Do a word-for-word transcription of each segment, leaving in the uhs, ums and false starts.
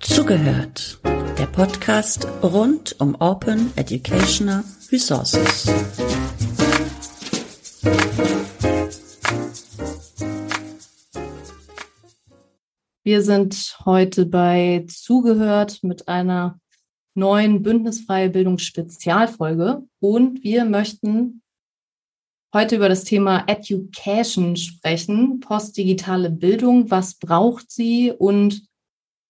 Zugehört, der Podcast rund um Open Educational Resources. Wir sind heute bei Zugehört mit einer neuen bündnisfreie Bildungsspezialfolge und wir möchten heute über das Thema Education sprechen, postdigitale Bildung, was braucht sie und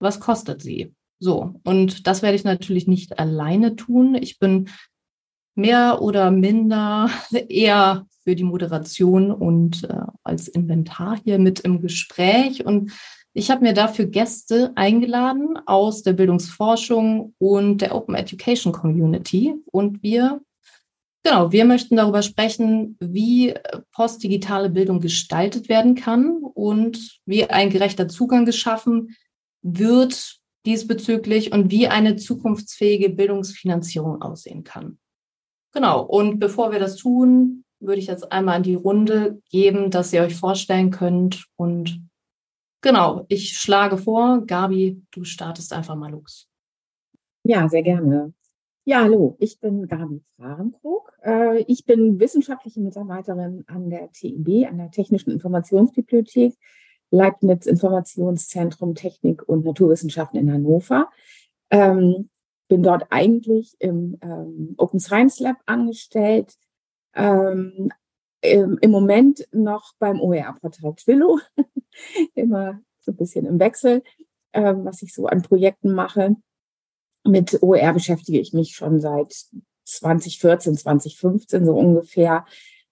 was kostet sie? So, und das werde ich natürlich nicht alleine tun. Ich bin mehr oder minder eher für die Moderation und äh, als Inventar hier mit im Gespräch. Und ich habe mir dafür Gäste eingeladen aus der Bildungsforschung und der Open-Education-Community. Und wir, genau, wir möchten darüber sprechen, wie postdigitale Bildung gestaltet werden kann und wie ein gerechter Zugang geschaffen wird diesbezüglich und wie eine zukunftsfähige Bildungsfinanzierung aussehen kann. Genau, und bevor wir das tun, würde ich jetzt einmal an die Runde geben, dass ihr euch vorstellen könnt. Und genau, ich schlage vor, Gabi, du startest einfach mal los. Ja, sehr gerne. Ja, hallo, ich bin Gabi Fahrenkrog. Ich bin wissenschaftliche Mitarbeiterin an der T I B, an der Technischen Informationsbibliothek, Leibniz Informationszentrum Technik und Naturwissenschaften in Hannover. Ähm, bin dort eigentlich im ähm, Open Science Lab angestellt, ähm, im, im Moment noch beim O E R-Portal Twilo, immer so ein bisschen im Wechsel, ähm, was ich so an Projekten mache. Mit O E R beschäftige ich mich schon seit zwanzig vierzehn, zwanzig fünfzehn so ungefähr.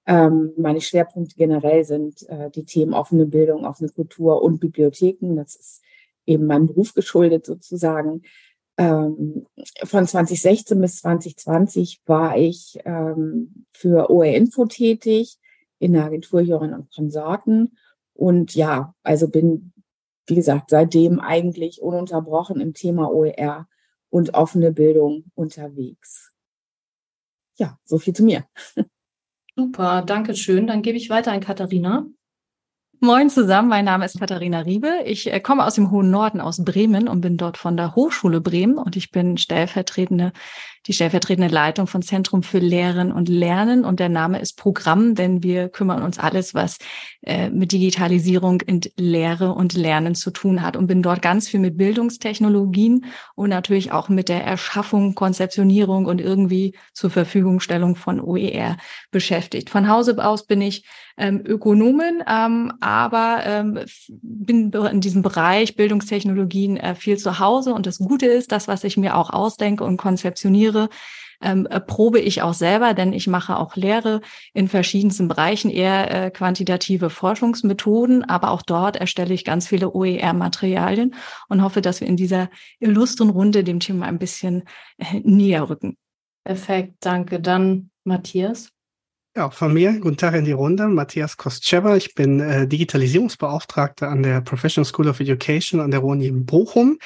Ähm, meine Schwerpunkte generell sind äh, die Themen offene Bildung, offene Kultur und Bibliotheken. Das ist eben meinem Beruf geschuldet sozusagen. Ähm, von zwanzig sechzehn bis zwanzig zwanzig war ich ähm, für O E R-Info tätig in der Agentur Jörg und Konsorten. Und ja, also bin, wie gesagt, seitdem eigentlich ununterbrochen im Thema O E R und offene Bildung unterwegs. Ja, so viel zu mir. Super, danke schön. Dann gebe ich weiter an Katharina. Moin zusammen, mein Name ist Katharina Riebe. Ich komme aus dem hohen Norden, aus Bremen und bin dort von der Hochschule Bremen und ich bin stellvertretende, die stellvertretende Leitung von Zentrum für Lehren und Lernen und der Name ist Programm, denn wir kümmern uns alles, was äh, mit Digitalisierung in Lehre und Lernen zu tun hat und bin dort ganz viel mit Bildungstechnologien und natürlich auch mit der Erschaffung, Konzeptionierung und irgendwie zur Verfügungstellung von O E R beschäftigt. Von Hause aus bin ich ähm, Ökonomin, ähm, aber ähm, bin in diesem Bereich Bildungstechnologien äh, viel zu Hause. Und das Gute ist, das, was ich mir auch ausdenke und konzeptioniere, ähm, probe ich auch selber, denn ich mache auch Lehre in verschiedensten Bereichen, eher äh, quantitative Forschungsmethoden, aber auch dort erstelle ich ganz viele O E R-Materialien und hoffe, dass wir in dieser illustren Runde dem Thema ein bisschen äh, näher rücken. Perfekt, danke. Dann Matthias. Ja, von mir, guten Tag in die Runde, Matthias Kostzewa. Ich bin äh, Digitalisierungsbeauftragter an der Professional School of Education an der Ruhr-Uni in Bochum.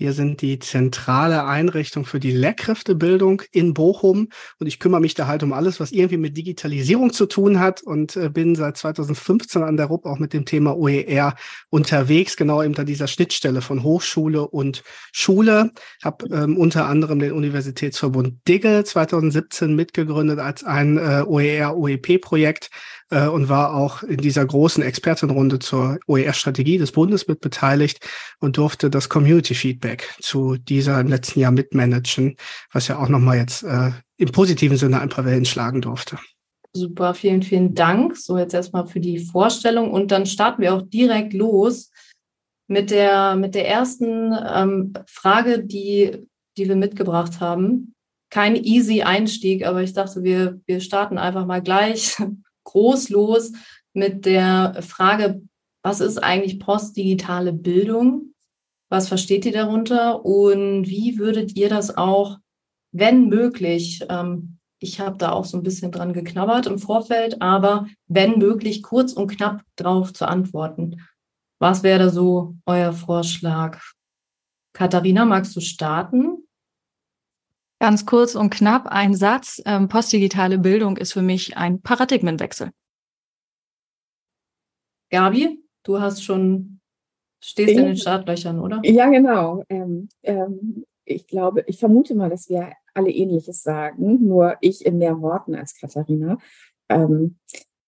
Wir sind die zentrale Einrichtung für die Lehrkräftebildung in Bochum und ich kümmere mich da halt um alles, was irgendwie mit Digitalisierung zu tun hat und äh, bin seit zwanzig fünfzehn an der R U B auch mit dem Thema O E R unterwegs, genau eben an dieser Schnittstelle von Hochschule und Schule. Habe ähm, unter anderem den Universitätsverbund DIGGEL zwanzig siebzehn mitgegründet als ein äh, O E R O E P Projekt äh, und war auch in dieser großen Expertenrunde zur O E R-Strategie des Bundes mit beteiligt und durfte das Community-Feedback zu dieser im letzten Jahr mitmanagen, was ja auch nochmal jetzt äh, im positiven Sinne ein paar Wellen schlagen durfte. Super, vielen, vielen Dank. So, jetzt erstmal für die Vorstellung und dann starten wir auch direkt los mit der, mit der ersten ähm, Frage, die, die wir mitgebracht haben. Kein easy Einstieg, aber ich dachte, wir, wir starten einfach mal gleich groß los mit der Frage, was ist eigentlich postdigitale Bildung? Was versteht ihr darunter und wie würdet ihr das auch, wenn möglich, ähm, ich habe da auch so ein bisschen dran geknabbert im Vorfeld, aber wenn möglich, kurz und knapp drauf zu antworten. Was wäre da so euer Vorschlag? Katharina, magst du starten? Ganz kurz und knapp ein Satz. Ähm, postdigitale Bildung ist für mich ein Paradigmenwechsel. Gabi, du hast schon, stehst ich, in den Startlöchern, oder? Ja, genau. Ähm, ähm, ich glaube, ich vermute mal, dass wir alle Ähnliches sagen, nur ich in mehr Worten als Katharina. Ähm,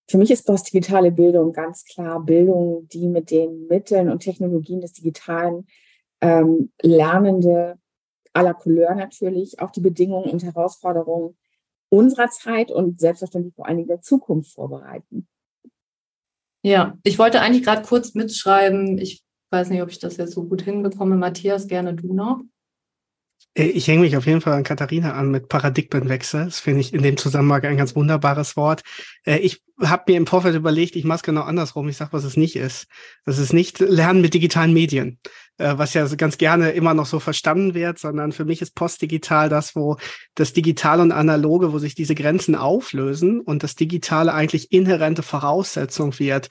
für mich ist postdigitale Bildung ganz klar Bildung, die mit den Mitteln und Technologien des digitalen ähm, Lernende aller Couleur natürlich auf die Bedingungen und Herausforderungen unserer Zeit und selbstverständlich vor allen Dingen der Zukunft vorbereiten. Ja, ich wollte eigentlich gerade kurz mitschreiben. Ich weiß nicht, ob ich das jetzt so gut hinbekomme. Matthias, gerne du noch. Ich hänge mich auf jeden Fall an Katharina an mit Paradigmenwechsel. Das finde ich in dem Zusammenhang ein ganz wunderbares Wort. Ich habe mir im Vorfeld überlegt, ich mache es genau andersrum. Ich sage, was es nicht ist. Das ist nicht Lernen mit digitalen Medien, was ja ganz gerne immer noch so verstanden wird, sondern für mich ist postdigital das, wo das Digitale und Analoge, wo sich diese Grenzen auflösen und das Digitale eigentlich inhärente Voraussetzung wird,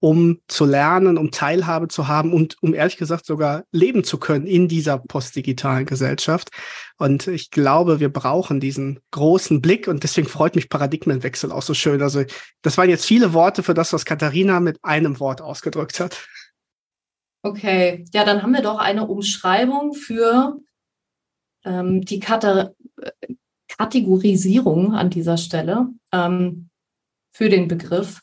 um zu lernen, um Teilhabe zu haben und um ehrlich gesagt sogar leben zu können in dieser postdigitalen Gesellschaft. Und ich glaube, wir brauchen diesen großen Blick und deswegen freut mich Paradigmenwechsel auch so schön. Also das waren jetzt viele Worte für das, was Katharina mit einem Wort ausgedrückt hat. Okay, ja, dann haben wir doch eine Umschreibung für ähm, die Kater- Kategorisierung an dieser Stelle ähm, für den Begriff.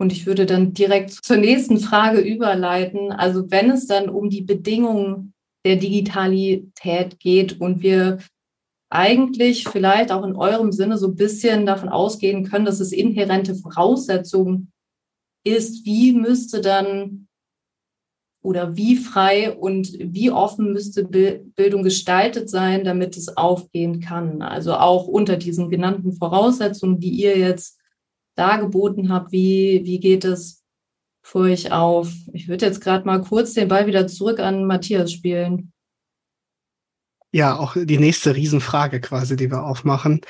Und ich würde dann direkt zur nächsten Frage überleiten. Also wenn es dann um die Bedingungen der Digitalität geht und wir eigentlich vielleicht auch in eurem Sinne so ein bisschen davon ausgehen können, dass es inhärente Voraussetzung ist, wie müsste dann oder wie frei und wie offen müsste Bildung gestaltet sein, damit es aufgehen kann? Also auch unter diesen genannten Voraussetzungen, die ihr jetzt dargeboten habe, wie, wie geht es für euch auf? Ich würde jetzt gerade mal kurz den Ball wieder zurück an Matthias spielen. Ja, auch die nächste Riesenfrage quasi, die wir aufmachen.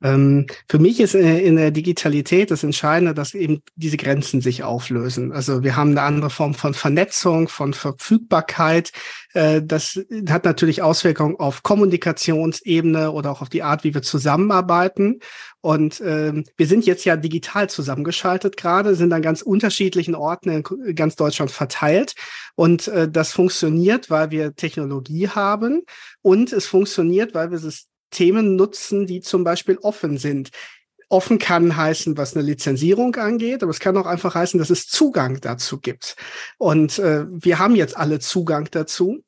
Ähm, für mich ist äh, in der Digitalität das Entscheidende, dass eben diese Grenzen sich auflösen. Also wir haben eine andere Form von Vernetzung, von Verfügbarkeit. Äh, das hat natürlich Auswirkungen auf Kommunikationsebene oder auch auf die Art, wie wir zusammenarbeiten. Und ähm, wir sind jetzt ja digital zusammengeschaltet gerade, sind an ganz unterschiedlichen Orten in ganz Deutschland verteilt. Und äh, das funktioniert, weil wir Technologie haben. Und es funktioniert, weil wir es Themen nutzen, die zum Beispiel offen sind. Offen kann heißen, was eine Lizenzierung angeht, aber es kann auch einfach heißen, dass es Zugang dazu gibt. Und äh, wir haben jetzt alle Zugang dazu.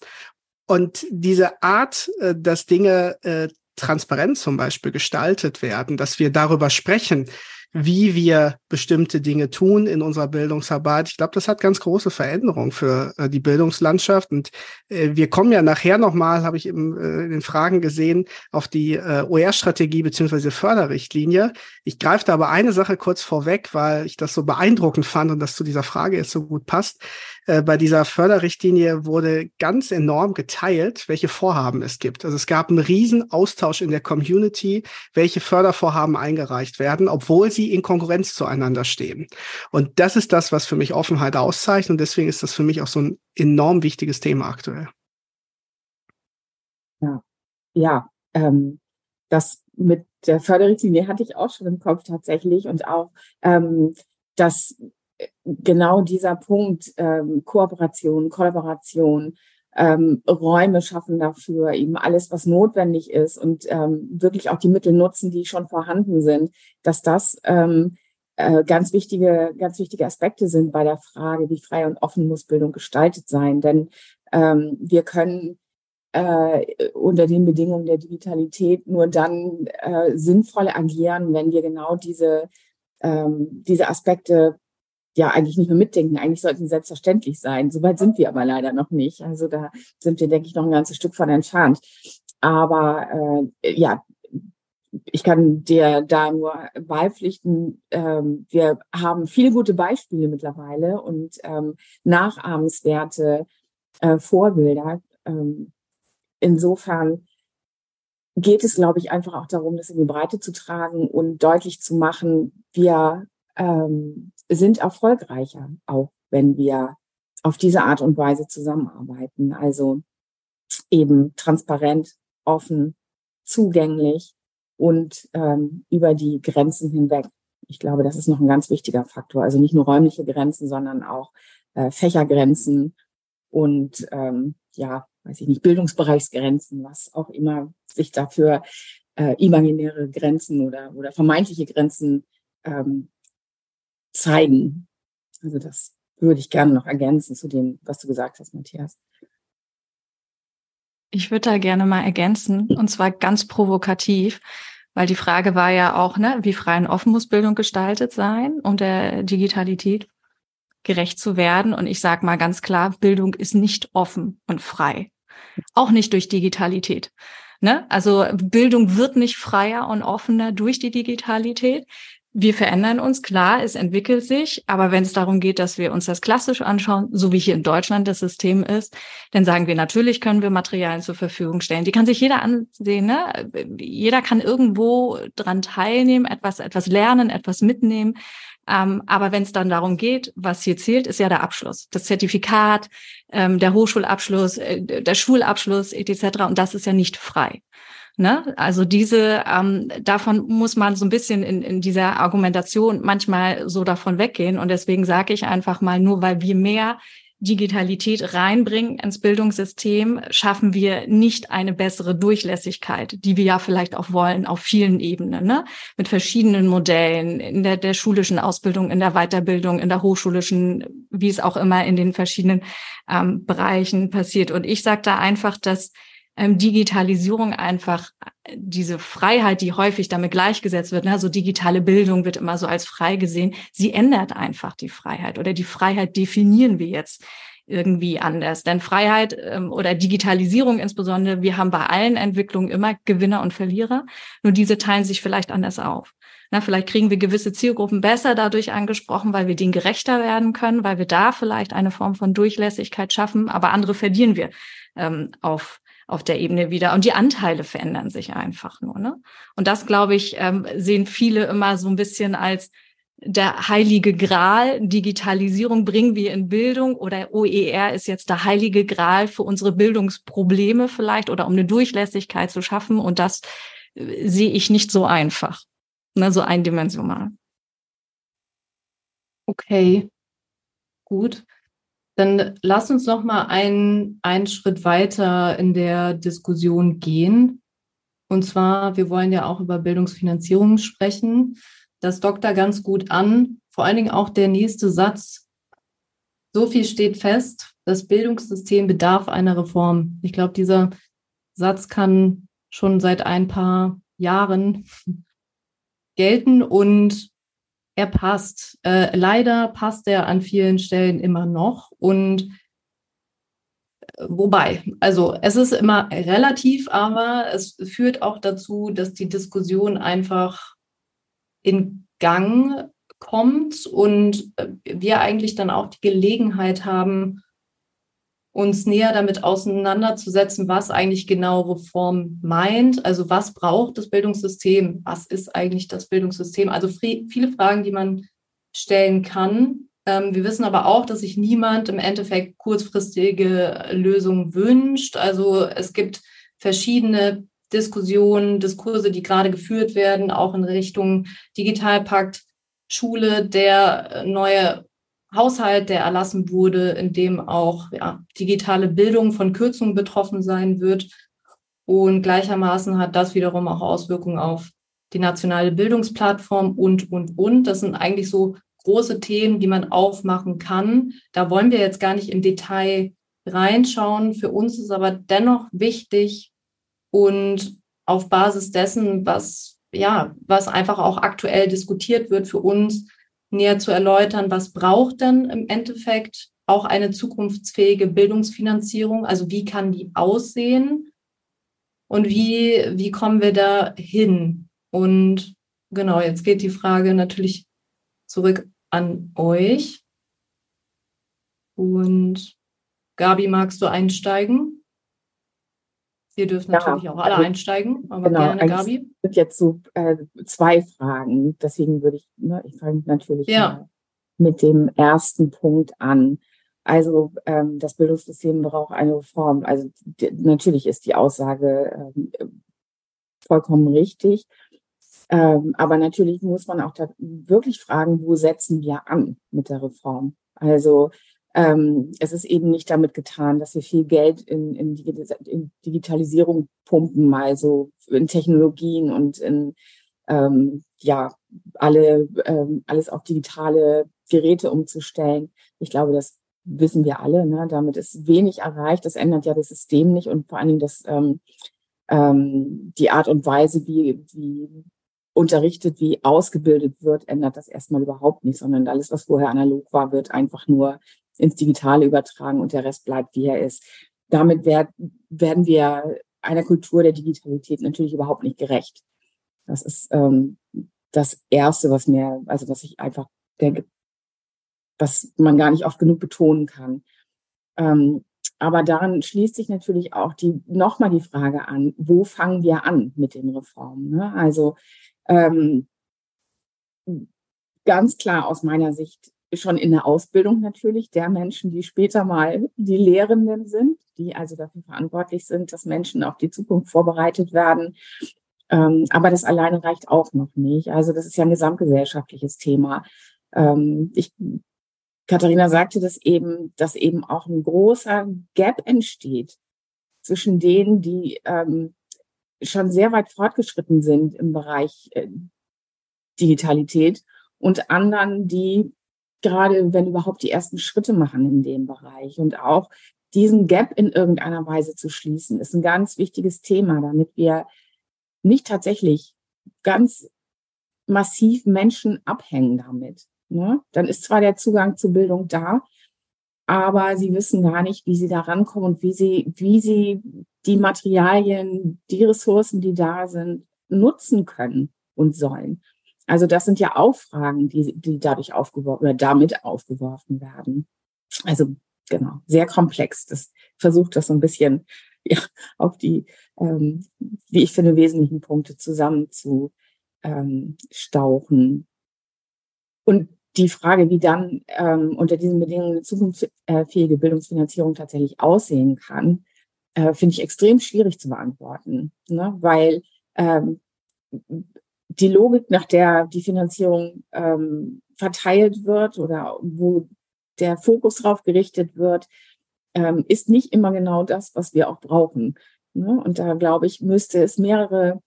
Und diese Art, äh, dass Dinge äh, transparent zum Beispiel gestaltet werden, dass wir darüber sprechen, wie wir bestimmte Dinge tun in unserer Bildungsarbeit. Ich glaube, das hat ganz große Veränderungen für äh, die Bildungslandschaft. Und äh, wir kommen ja nachher nochmal, habe ich im, äh, in den Fragen gesehen, auf die äh, O E R-Strategie bzw. Förderrichtlinie. Ich greife da aber eine Sache kurz vorweg, weil ich das so beeindruckend fand und das zu dieser Frage jetzt so gut passt. Äh, bei dieser Förderrichtlinie wurde ganz enorm geteilt, welche Vorhaben es gibt. Also es gab einen riesen Austausch in der Community, welche Fördervorhaben eingereicht werden, obwohl sie in Konkurrenz zueinander stehen. Und das ist das, was für mich Offenheit auszeichnet. Und deswegen ist das für mich auch so ein enorm wichtiges Thema aktuell. Ja, ja ähm, das mit der Förderrichtlinie hatte ich auch schon im Kopf tatsächlich. Und auch, ähm, dass genau dieser Punkt ähm, Kooperation, Kollaboration, Ähm, Räume schaffen dafür, eben alles, was notwendig ist und ähm, wirklich auch die Mittel nutzen, die schon vorhanden sind, dass das ähm, äh, ganz wichtige, ganz wichtige Aspekte sind bei der Frage, wie frei und offen muss Bildung gestaltet sein. Denn ähm, wir können äh, unter den Bedingungen der Digitalität nur dann äh, sinnvoll agieren, wenn wir genau diese, ähm, diese Aspekte ja eigentlich nicht mehr mitdenken, eigentlich sollten sie selbstverständlich sein. Soweit sind wir aber leider noch nicht. Also da sind wir, denke ich, noch ein ganzes Stück von entfernt. Aber äh, ja, ich kann dir da nur beipflichten, ähm, wir haben viele gute Beispiele mittlerweile und ähm, nachahmenswerte äh, Vorbilder. Ähm, insofern geht es, glaube ich, einfach auch darum, das in die Breite zu tragen und deutlich zu machen, wir ähm, sind erfolgreicher, auch wenn wir auf diese Art und Weise zusammenarbeiten. Also eben transparent, offen, zugänglich und ähm, über die Grenzen hinweg. Ich glaube, das ist noch ein ganz wichtiger Faktor. Also nicht nur räumliche Grenzen, sondern auch äh, Fächergrenzen und ähm, ja, weiß ich nicht, Bildungsbereichsgrenzen, was auch immer sich dafür äh, imaginäre Grenzen oder, oder vermeintliche Grenzen ähm, zeigen. Also das würde ich gerne noch ergänzen zu dem, was du gesagt hast, Matthias. Ich würde da gerne mal ergänzen, und zwar ganz provokativ, weil die Frage war ja auch, ne, wie frei und offen muss Bildung gestaltet sein, um der Digitalität gerecht zu werden. Und ich sage mal ganz klar, Bildung ist nicht offen und frei, auch nicht durch Digitalität. Ne? Also Bildung wird nicht freier und offener durch die Digitalität. Wir verändern uns, klar, es entwickelt sich, aber wenn es darum geht, dass wir uns das klassisch anschauen, so wie hier in Deutschland das System ist, dann sagen wir, natürlich können wir Materialien zur Verfügung stellen. Die kann sich jeder ansehen, ne? Jeder kann irgendwo dran teilnehmen, etwas, etwas lernen, etwas mitnehmen. Ähm, aber wenn es dann darum geht, was hier zählt, ist ja der Abschluss, das Zertifikat, ähm, der Hochschulabschluss, äh, der Schulabschluss et cetera. Und das ist ja nicht frei. Ne? Also diese, ähm, davon muss man so ein bisschen in, in dieser Argumentation manchmal so davon weggehen. Und deswegen sage ich einfach mal, nur weil wir mehr Digitalität reinbringen ins Bildungssystem, schaffen wir nicht eine bessere Durchlässigkeit, die wir ja vielleicht auch wollen auf vielen Ebenen, ne? Mit verschiedenen Modellen, in der, der schulischen Ausbildung, in der Weiterbildung, in der hochschulischen, wie es auch immer in den verschiedenen ähm, Bereichen passiert. Und ich sage da einfach, dass Digitalisierung einfach diese Freiheit, die häufig damit gleichgesetzt wird, ne, so digitale Bildung wird immer so als frei gesehen, sie ändert einfach die Freiheit, oder die Freiheit definieren wir jetzt irgendwie anders. Denn Freiheit ähm, oder Digitalisierung insbesondere, wir haben bei allen Entwicklungen immer Gewinner und Verlierer, nur diese teilen sich vielleicht anders auf. Na, vielleicht kriegen wir gewisse Zielgruppen besser dadurch angesprochen, weil wir denen gerechter werden können, weil wir da vielleicht eine Form von Durchlässigkeit schaffen, aber andere verlieren wir ähm, auf auf der Ebene wieder. Und die Anteile verändern sich einfach nur. Ne? Und das, glaube ich, ähm, sehen viele immer so ein bisschen als der heilige Gral. Digitalisierung bringen wir in Bildung, oder O E R ist jetzt der heilige Gral für unsere Bildungsprobleme vielleicht, oder um eine Durchlässigkeit zu schaffen. Und das äh, sehe ich nicht so einfach, ne? So eindimensional. Okay, gut. Dann lass uns noch mal einen, einen Schritt weiter in der Diskussion gehen. Und zwar, wir wollen ja auch über Bildungsfinanzierung sprechen. Das dockt da ganz gut an. Vor allen Dingen auch der nächste Satz. So viel steht fest, das Bildungssystem bedarf einer Reform. Ich glaube, dieser Satz kann schon seit ein paar Jahren gelten und er passt. Äh, leider passt er an vielen Stellen immer noch. Und äh, wobei, also es ist immer relativ, aber es führt auch dazu, dass die Diskussion einfach in Gang kommt und äh, wir eigentlich dann auch die Gelegenheit haben, uns näher damit auseinanderzusetzen, was eigentlich genau Reform meint, also was braucht das Bildungssystem, was ist eigentlich das Bildungssystem, also viele Fragen, die man stellen kann. Wir wissen aber auch, dass sich niemand im Endeffekt kurzfristige Lösungen wünscht, also es gibt verschiedene Diskussionen, Diskurse, die gerade geführt werden, auch in Richtung Digitalpakt, Schule, der neue Haushalt, der erlassen wurde, in dem auch ja, digitale Bildung von Kürzungen betroffen sein wird. Und gleichermaßen hat das wiederum auch Auswirkungen auf die nationale Bildungsplattform und, und, und. Das sind eigentlich so große Themen, die man aufmachen kann. Da wollen wir jetzt gar nicht im Detail reinschauen. Für uns ist aber dennoch wichtig und auf Basis dessen, was, ja, was einfach auch aktuell diskutiert wird, für uns näher zu erläutern, was braucht denn im Endeffekt auch eine zukunftsfähige Bildungsfinanzierung? Also wie kann die aussehen und wie, wie kommen wir da hin? Und genau, jetzt geht die Frage natürlich zurück an euch. Und Gabi, magst du einsteigen? Ihr dürft ja, natürlich auch alle also, einsteigen, aber genau, gerne, Gabi. Es gibt jetzt so äh, zwei Fragen, deswegen würde ich, ne, ich fange natürlich ja. mal mit dem ersten Punkt an. Also ähm, das Bildungssystem braucht eine Reform. Also die, natürlich ist die Aussage ähm, vollkommen richtig. Ähm, aber natürlich muss man auch da wirklich fragen, wo setzen wir an mit der Reform? Also ähm, es ist eben nicht damit getan, dass wir viel Geld in, in, in Digitalisierung pumpen, also in Technologien und in ähm, ja alle ähm, alles auf digitale Geräte umzustellen. Ich glaube, das wissen wir alle, ne? Damit ist wenig erreicht. Das ändert ja das System nicht und vor allen Dingen das ähm, ähm, die Art und Weise, wie, wie unterrichtet, wie ausgebildet wird, ändert das erstmal überhaupt nicht, sondern alles, was vorher analog war, wird einfach nur ins Digitale übertragen und der Rest bleibt, wie er ist. Damit werd, werden wir einer Kultur der Digitalität natürlich überhaupt nicht gerecht. Das ist ähm, das Erste, was mir, also was ich einfach denke, was man gar nicht oft genug betonen kann. Ähm, aber daran schließt sich natürlich auch die nochmal die Frage an, wo fangen wir an mit den Reformen? Ne? Also ähm, ganz klar aus meiner Sicht schon in der Ausbildung natürlich der Menschen, die später mal die Lehrenden sind, die also dafür verantwortlich sind, dass Menschen auf die Zukunft vorbereitet werden. Ähm, aber das alleine reicht auch noch nicht. Also das ist ja ein gesamtgesellschaftliches Thema. Ähm, ich, Katharina sagte, dass eben, dass eben auch ein großer Gap entsteht zwischen denen, die ähm, schon sehr weit fortgeschritten sind im Bereich äh, Digitalität und anderen, die gerade, wenn überhaupt, die ersten Schritte machen in dem Bereich. Und auch diesen Gap in irgendeiner Weise zu schließen, ist ein ganz wichtiges Thema, damit wir nicht tatsächlich ganz massiv Menschen abhängen damit. Ne? Dann ist zwar der Zugang zur Bildung da, aber sie wissen gar nicht, wie sie da rankommen und wie sie, wie sie die Materialien, die Ressourcen, die da sind, nutzen können und sollen. Also das sind ja auch Fragen, die, die dadurch aufgeworfen oder damit aufgeworfen werden. Also genau, sehr komplex. Das versucht das so ein bisschen ja, auf die, ähm, wie ich finde, wesentlichen Punkte zusammen zu ähm, stauchen. Und die Frage, wie dann ähm, unter diesen Bedingungen eine zukunftsfähige Bildungsfinanzierung tatsächlich aussehen kann, äh, finde ich extrem schwierig zu beantworten, ne? Weil ähm, die Logik, nach der die Finanzierung ähm, verteilt wird oder wo der Fokus drauf gerichtet wird, ähm, ist nicht immer genau das, was wir auch brauchen, ne? Und da, glaube ich, müsste es mehrere,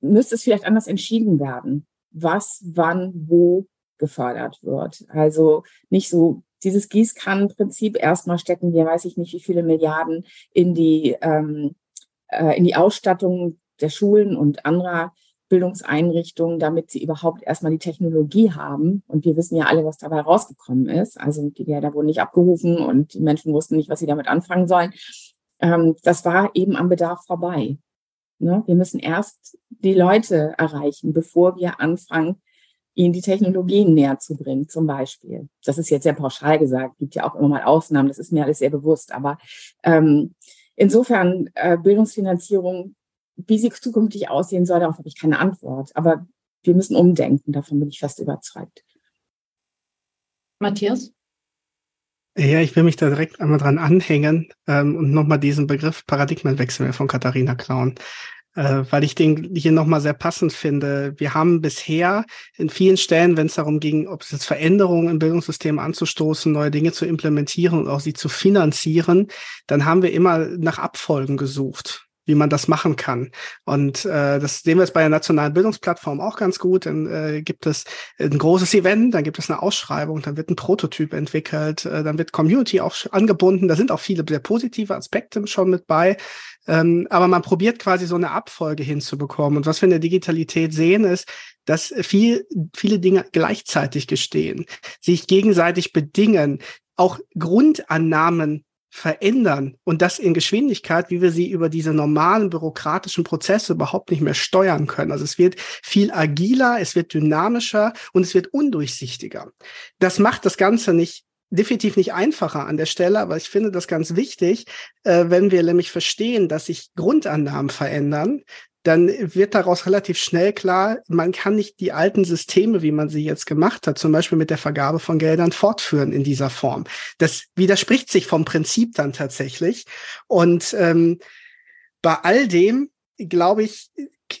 müsste es vielleicht anders entschieden werden, was, wann, wo gefördert wird. Also nicht so dieses Gießkannenprinzip, erstmal stecken wir, weiß ich nicht, wie viele Milliarden in die, ähm, äh, in die Ausstattung der Schulen und anderer Bildungseinrichtungen, damit sie überhaupt erstmal die Technologie haben. Und wir wissen ja alle, was dabei rausgekommen ist. Also die Gelder wurden nicht abgerufen und die Menschen wussten nicht, was sie damit anfangen sollen. Ähm, das war eben am Bedarf vorbei. Ne? Wir müssen erst die Leute erreichen, bevor wir anfangen, ihnen die Technologien näher zu bringen, zum Beispiel. Das ist jetzt sehr pauschal gesagt, gibt ja auch immer mal Ausnahmen, das ist mir alles sehr bewusst. Aber ähm, insofern äh, Bildungsfinanzierung, wie sie zukünftig aussehen soll, darauf habe ich keine Antwort. Aber wir müssen umdenken, davon bin ich fest überzeugt. Matthias? Ja, ich will mich da direkt einmal dran anhängen ähm, und nochmal diesen Begriff Paradigmenwechsel von Katharina klauen, äh, weil ich den hier nochmal sehr passend finde. Wir haben bisher in vielen Stellen, wenn es darum ging, ob es jetzt Veränderungen im Bildungssystem anzustoßen, neue Dinge zu implementieren und auch sie zu finanzieren, dann haben wir immer nach Abfolgen gesucht, wie man das machen kann. Und äh, das sehen wir jetzt bei der nationalen Bildungsplattform auch ganz gut. Dann äh, gibt es ein großes Event, dann gibt es eine Ausschreibung, dann wird ein Prototyp entwickelt, äh, dann wird Community auch angebunden. Da sind auch viele sehr positive Aspekte schon mit bei. Ähm, aber man probiert quasi so eine Abfolge hinzubekommen. Und was wir in der Digitalität sehen, ist, dass viel, viele Dinge gleichzeitig geschehen, sich gegenseitig bedingen, auch Grundannahmen verändern und das in Geschwindigkeit, wie wir sie über diese normalen bürokratischen Prozesse überhaupt nicht mehr steuern können. Also es wird viel agiler, es wird dynamischer und es wird undurchsichtiger. Das macht das Ganze nicht definitiv nicht einfacher an der Stelle, aber ich finde das ganz wichtig, äh, wenn wir nämlich verstehen, dass sich Grundannahmen verändern, dann wird daraus relativ schnell klar, man kann nicht die alten Systeme, wie man sie jetzt gemacht hat, zum Beispiel mit der Vergabe von Geldern, fortführen in dieser Form. Das widerspricht sich vom Prinzip dann tatsächlich. Und ähm, bei all dem, glaube ich,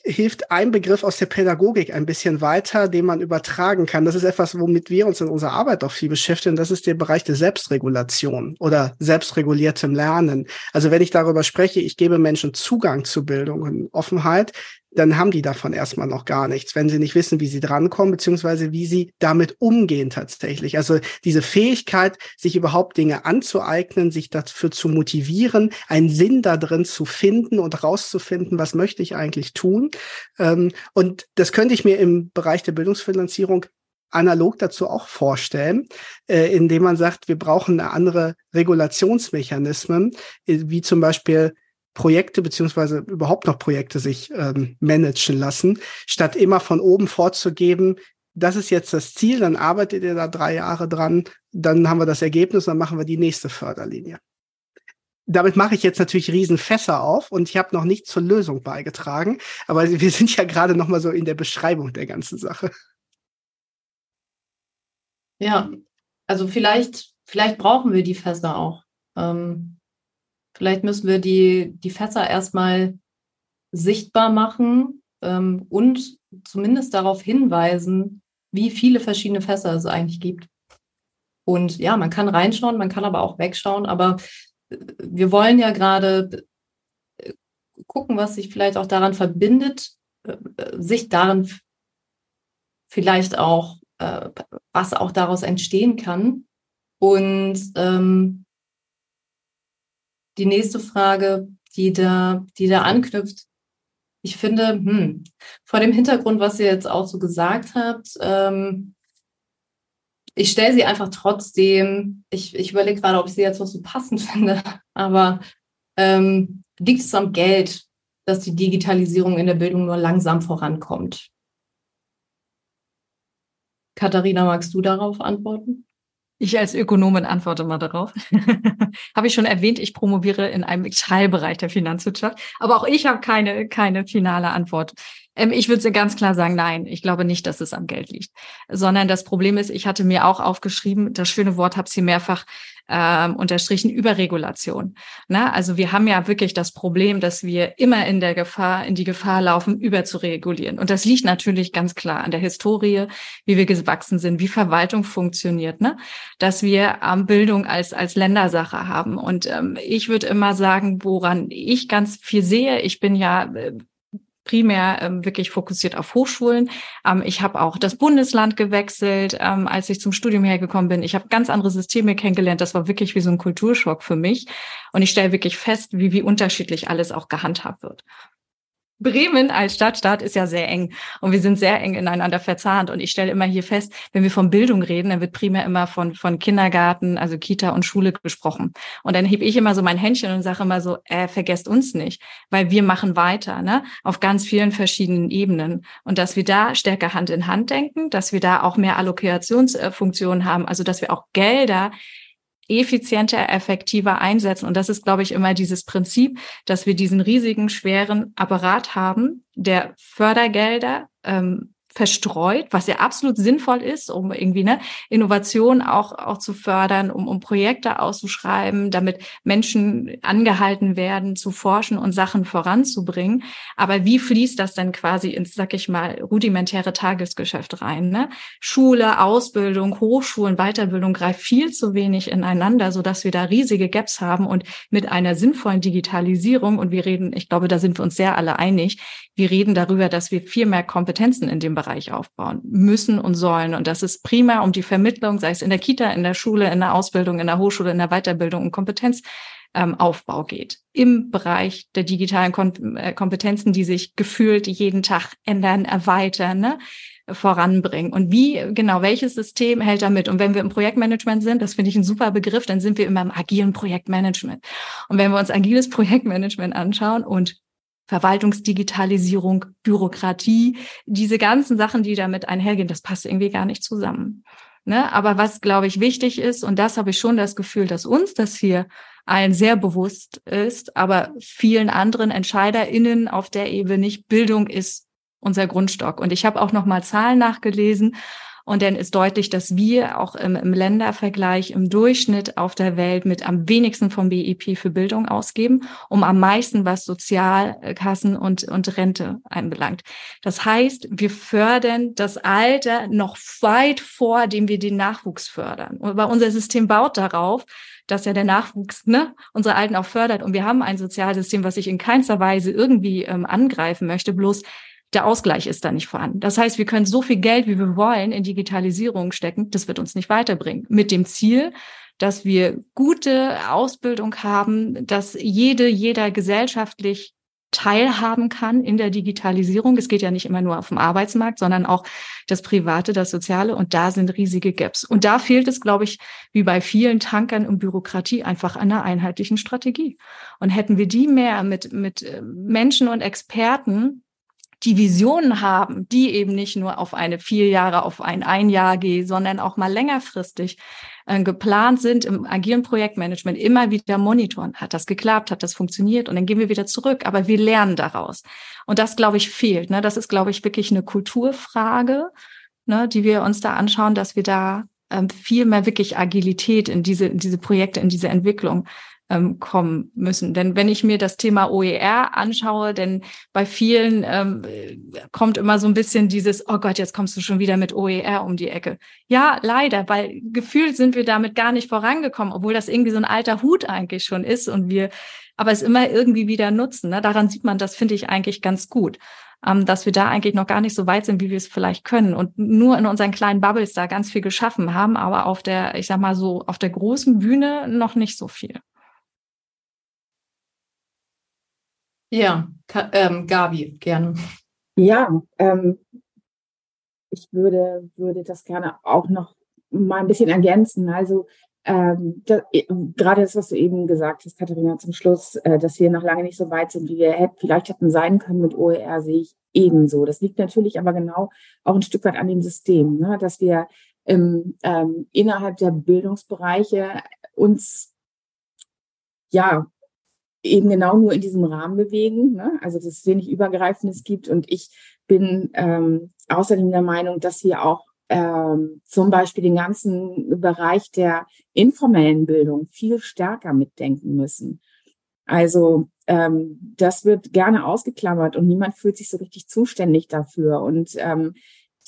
hilft ein Begriff aus der Pädagogik ein bisschen weiter, den man übertragen kann. Das ist etwas, womit wir uns in unserer Arbeit auch viel beschäftigen. Das ist der Bereich der Selbstregulation oder selbstreguliertem Lernen. Also wenn ich darüber spreche, ich gebe Menschen Zugang zu Bildung und Offenheit, dann haben die davon erstmal noch gar nichts, wenn sie nicht wissen, wie sie drankommen, beziehungsweise wie sie damit umgehen tatsächlich. Also diese Fähigkeit, sich überhaupt Dinge anzueignen, sich dafür zu motivieren, einen Sinn da drin zu finden und rauszufinden, was möchte ich eigentlich tun. Und das könnte ich mir im Bereich der Bildungsfinanzierung analog dazu auch vorstellen, indem man sagt, wir brauchen andere Regulationsmechanismen, wie zum Beispiel Projekte beziehungsweise überhaupt noch Projekte sich ähm, managen lassen, statt immer von oben vorzugeben, das ist jetzt das Ziel, dann arbeitet ihr da drei Jahre dran, dann haben wir das Ergebnis, dann machen wir die nächste Förderlinie. Damit mache ich jetzt natürlich Riesenfässer auf und ich habe noch nicht zur Lösung beigetragen, aber wir sind ja gerade noch mal so in der Beschreibung der ganzen Sache. Ja, also vielleicht, vielleicht brauchen wir die Fässer auch. Ähm Vielleicht müssen wir die, die Fässer erstmal sichtbar machen ähm, und zumindest darauf hinweisen, wie viele verschiedene Fässer es eigentlich gibt. Und ja, man kann reinschauen, man kann aber auch wegschauen, aber wir wollen ja gerade gucken, was sich vielleicht auch daran verbindet, sich daran vielleicht auch, äh, was auch daraus entstehen kann. Und ähm, die nächste Frage, die da, die da anknüpft, ich finde, hm, vor dem Hintergrund, was ihr jetzt auch so gesagt habt, ähm, ich stelle sie einfach trotzdem, ich, ich überlege gerade, ob ich sie jetzt noch so passend finde, aber ähm, liegt es am Geld, dass die Digitalisierung in der Bildung nur langsam vorankommt? Katharina, magst du darauf antworten? Ich als Ökonomin antworte mal darauf. Habe ich schon erwähnt, ich promoviere in einem Teilbereich der Finanzwirtschaft. Aber auch ich habe keine, keine finale Antwort. Ähm, ich würde ganz klar sagen, nein, ich glaube nicht, dass es am Geld liegt. Sondern das Problem ist, ich hatte mir auch aufgeschrieben, das schöne Wort habe ich hier mehrfach ähm, unterstrichen, Überregulation. Na, also wir haben ja wirklich das Problem, dass wir immer in der Gefahr, in die Gefahr laufen, überzuregulieren. Und das liegt natürlich ganz klar an der Historie, wie wir gewachsen sind, wie Verwaltung funktioniert, ne? Dass wir ähm, Bildung als, als Ländersache haben. Und ähm, ich würde immer sagen, woran ich ganz viel sehe, ich bin ja äh, primär ähm, wirklich fokussiert auf Hochschulen. Ähm, ich habe auch das Bundesland gewechselt, ähm, als ich zum Studium hergekommen bin. Ich habe ganz andere Systeme kennengelernt. Das war wirklich wie so ein Kulturschock für mich. Und ich stelle wirklich fest, wie, wie unterschiedlich alles auch gehandhabt wird. Bremen als Stadtstaat ist ja sehr eng und wir sind sehr eng ineinander verzahnt. Und ich stelle immer hier fest, wenn wir von Bildung reden, dann wird primär immer von von Kindergarten, also Kita und Schule gesprochen. Und dann hebe ich immer so mein Händchen und sage immer so, äh, vergesst uns nicht, weil wir machen weiter, ne, auf ganz vielen verschiedenen Ebenen. Und dass wir da stärker Hand in Hand denken, dass wir da auch mehr Allokationsfunktionen haben, also dass wir auch Gelder effizienter, effektiver einsetzen. Und das ist, glaube ich, immer dieses Prinzip, dass wir diesen riesigen, schweren Apparat haben, der Fördergelder ähm, verstreut, was ja absolut sinnvoll ist, um irgendwie ne Innovation auch auch zu fördern, um um Projekte auszuschreiben, damit Menschen angehalten werden, zu forschen und Sachen voranzubringen. Aber wie fließt das denn quasi ins, sag ich mal, rudimentäre Tagesgeschäft rein? Ne? Schule, Ausbildung, Hochschulen, Weiterbildung greift viel zu wenig ineinander, sodass wir da riesige Gaps haben. Und mit einer sinnvollen Digitalisierung, und wir reden, ich glaube, da sind wir uns sehr alle einig, wir reden darüber, dass wir viel mehr Kompetenzen in dem Bereich aufbauen müssen und sollen. Und das ist primär um die Vermittlung, sei es in der Kita, in der Schule, in der Ausbildung, in der Hochschule, in der Weiterbildung und Kompetenzaufbau ähm, geht. Im Bereich der digitalen Kom- äh, Kompetenzen, die sich gefühlt jeden Tag ändern, erweitern, ne? voranbringen. Und wie, genau, welches System hält da mit? Und wenn wir im Projektmanagement sind, das finde ich ein super Begriff, dann sind wir immer im agilen Projektmanagement. Und wenn wir uns agiles Projektmanagement anschauen und Verwaltungsdigitalisierung, Bürokratie, diese ganzen Sachen, die damit einhergehen, das passt irgendwie gar nicht zusammen. Ne? Aber was, glaube ich, wichtig ist, und das habe ich schon das Gefühl, dass uns das hier allen sehr bewusst ist, aber vielen anderen EntscheiderInnen auf der Ebene nicht, Bildung ist unser Grundstock. Und ich habe auch nochmal Zahlen nachgelesen. Und dann ist deutlich, dass wir auch im, im Ländervergleich im Durchschnitt auf der Welt mit am wenigsten vom B I P für Bildung ausgeben, um am meisten, was Sozialkassen und, und Rente anbelangt. Das heißt, wir fördern das Alter noch weit vor, dem wir den Nachwuchs fördern. Aber unser System baut darauf, dass ja der Nachwuchs, ne, unsere Alten auch fördert. Und wir haben ein Sozialsystem, was ich in keinster Weise irgendwie ähm, angreifen möchte, bloß der Ausgleich ist da nicht vorhanden. Das heißt, wir können so viel Geld, wie wir wollen, in Digitalisierung stecken, das wird uns nicht weiterbringen. Mit dem Ziel, dass wir gute Ausbildung haben, dass jede, jeder gesellschaftlich teilhaben kann in der Digitalisierung. Es geht ja nicht immer nur auf dem Arbeitsmarkt, sondern auch das Private, das Soziale. Und da sind riesige Gaps. Und da fehlt es, glaube ich, wie bei vielen Tankern und Bürokratie, einfach an einer einheitlichen Strategie. Und hätten wir die mehr mit, mit Menschen und Experten, die Visionen haben, die eben nicht nur auf eine vier Jahre, auf ein ein Jahr gehen, sondern auch mal längerfristig äh, geplant sind, im agilen Projektmanagement immer wieder monitoren. Hat das geklappt? Hat das funktioniert? Und dann gehen wir wieder zurück. Aber wir lernen daraus. Und das, glaube ich, fehlt. Ne? Das ist, glaube ich, wirklich eine Kulturfrage, ne, die wir uns da anschauen, dass wir da ähm, viel mehr wirklich Agilität in diese, in diese Projekte, in diese Entwicklung kommen müssen. Denn wenn ich mir das Thema O E R anschaue, denn bei vielen ähm, kommt immer so ein bisschen dieses, oh Gott, jetzt kommst du schon wieder mit O E R um die Ecke. Ja, leider, weil gefühlt sind wir damit gar nicht vorangekommen, obwohl das irgendwie so ein alter Hut eigentlich schon ist und wir aber es immer irgendwie wieder nutzen. Ne? Daran sieht man, das finde ich eigentlich ganz gut, ähm, dass wir da eigentlich noch gar nicht so weit sind, wie wir es vielleicht können und nur in unseren kleinen Bubbles da ganz viel geschaffen haben, aber auf der, ich sag mal so, auf der großen Bühne noch nicht so viel. Ja, ähm, Gabi, gerne. Ja, ähm, ich würde, würde das gerne auch noch mal ein bisschen ergänzen. Also ähm, da, äh, gerade das, was du eben gesagt hast, Katharina, zum Schluss, äh, dass wir noch lange nicht so weit sind, wie wir hätt, vielleicht hätten sein können mit O E R, sehe ich ebenso. Das liegt natürlich aber genau auch ein Stück weit an dem System, ne? Dass wir ähm, ähm, innerhalb der Bildungsbereiche uns, ja, eben genau nur in diesem Rahmen bewegen, ne? Also dass es wenig Übergreifendes gibt. Und ich bin ähm, außerdem der Meinung, dass wir auch ähm, zum Beispiel den ganzen Bereich der informellen Bildung viel stärker mitdenken müssen. Also ähm, das wird gerne ausgeklammert und niemand fühlt sich so richtig zuständig dafür. Und ähm,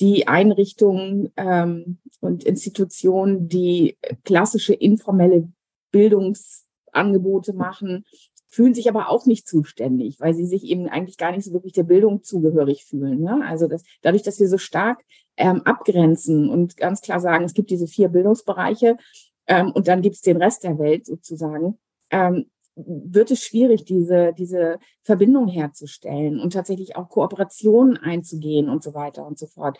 die Einrichtungen ähm, und Institutionen, die klassische informelle Bildungsangebote machen, fühlen sich aber auch nicht zuständig, weil sie sich eben eigentlich gar nicht so wirklich der Bildung zugehörig fühlen. Ne? Also das, dadurch, dass wir so stark ähm, abgrenzen und ganz klar sagen, es gibt diese vier Bildungsbereiche ähm, und dann gibt es den Rest der Welt sozusagen, ähm, wird es schwierig, diese, diese Verbindung herzustellen und tatsächlich auch Kooperationen einzugehen und so weiter und so fort.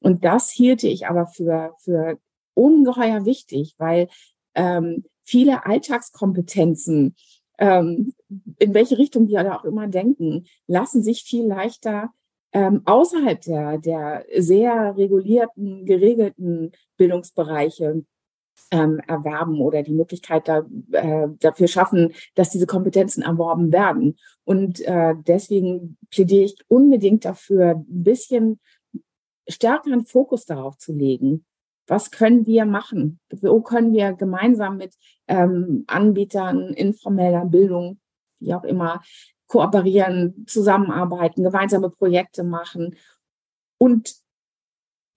Und das hielte ich aber für, für ungeheuer wichtig, weil ähm, viele Alltagskompetenzen, in welche Richtung die auch immer denken, lassen sich viel leichter ähm, außerhalb der, der sehr regulierten, geregelten Bildungsbereiche ähm, erwerben oder die Möglichkeit da, äh, dafür schaffen, dass diese Kompetenzen erworben werden. Und äh, deswegen plädiere ich unbedingt dafür, ein bisschen stärkeren Fokus darauf zu legen. Was können wir machen? Wo können wir gemeinsam mit ähm, Anbietern informeller Bildung, wie auch immer, kooperieren, zusammenarbeiten, gemeinsame Projekte machen und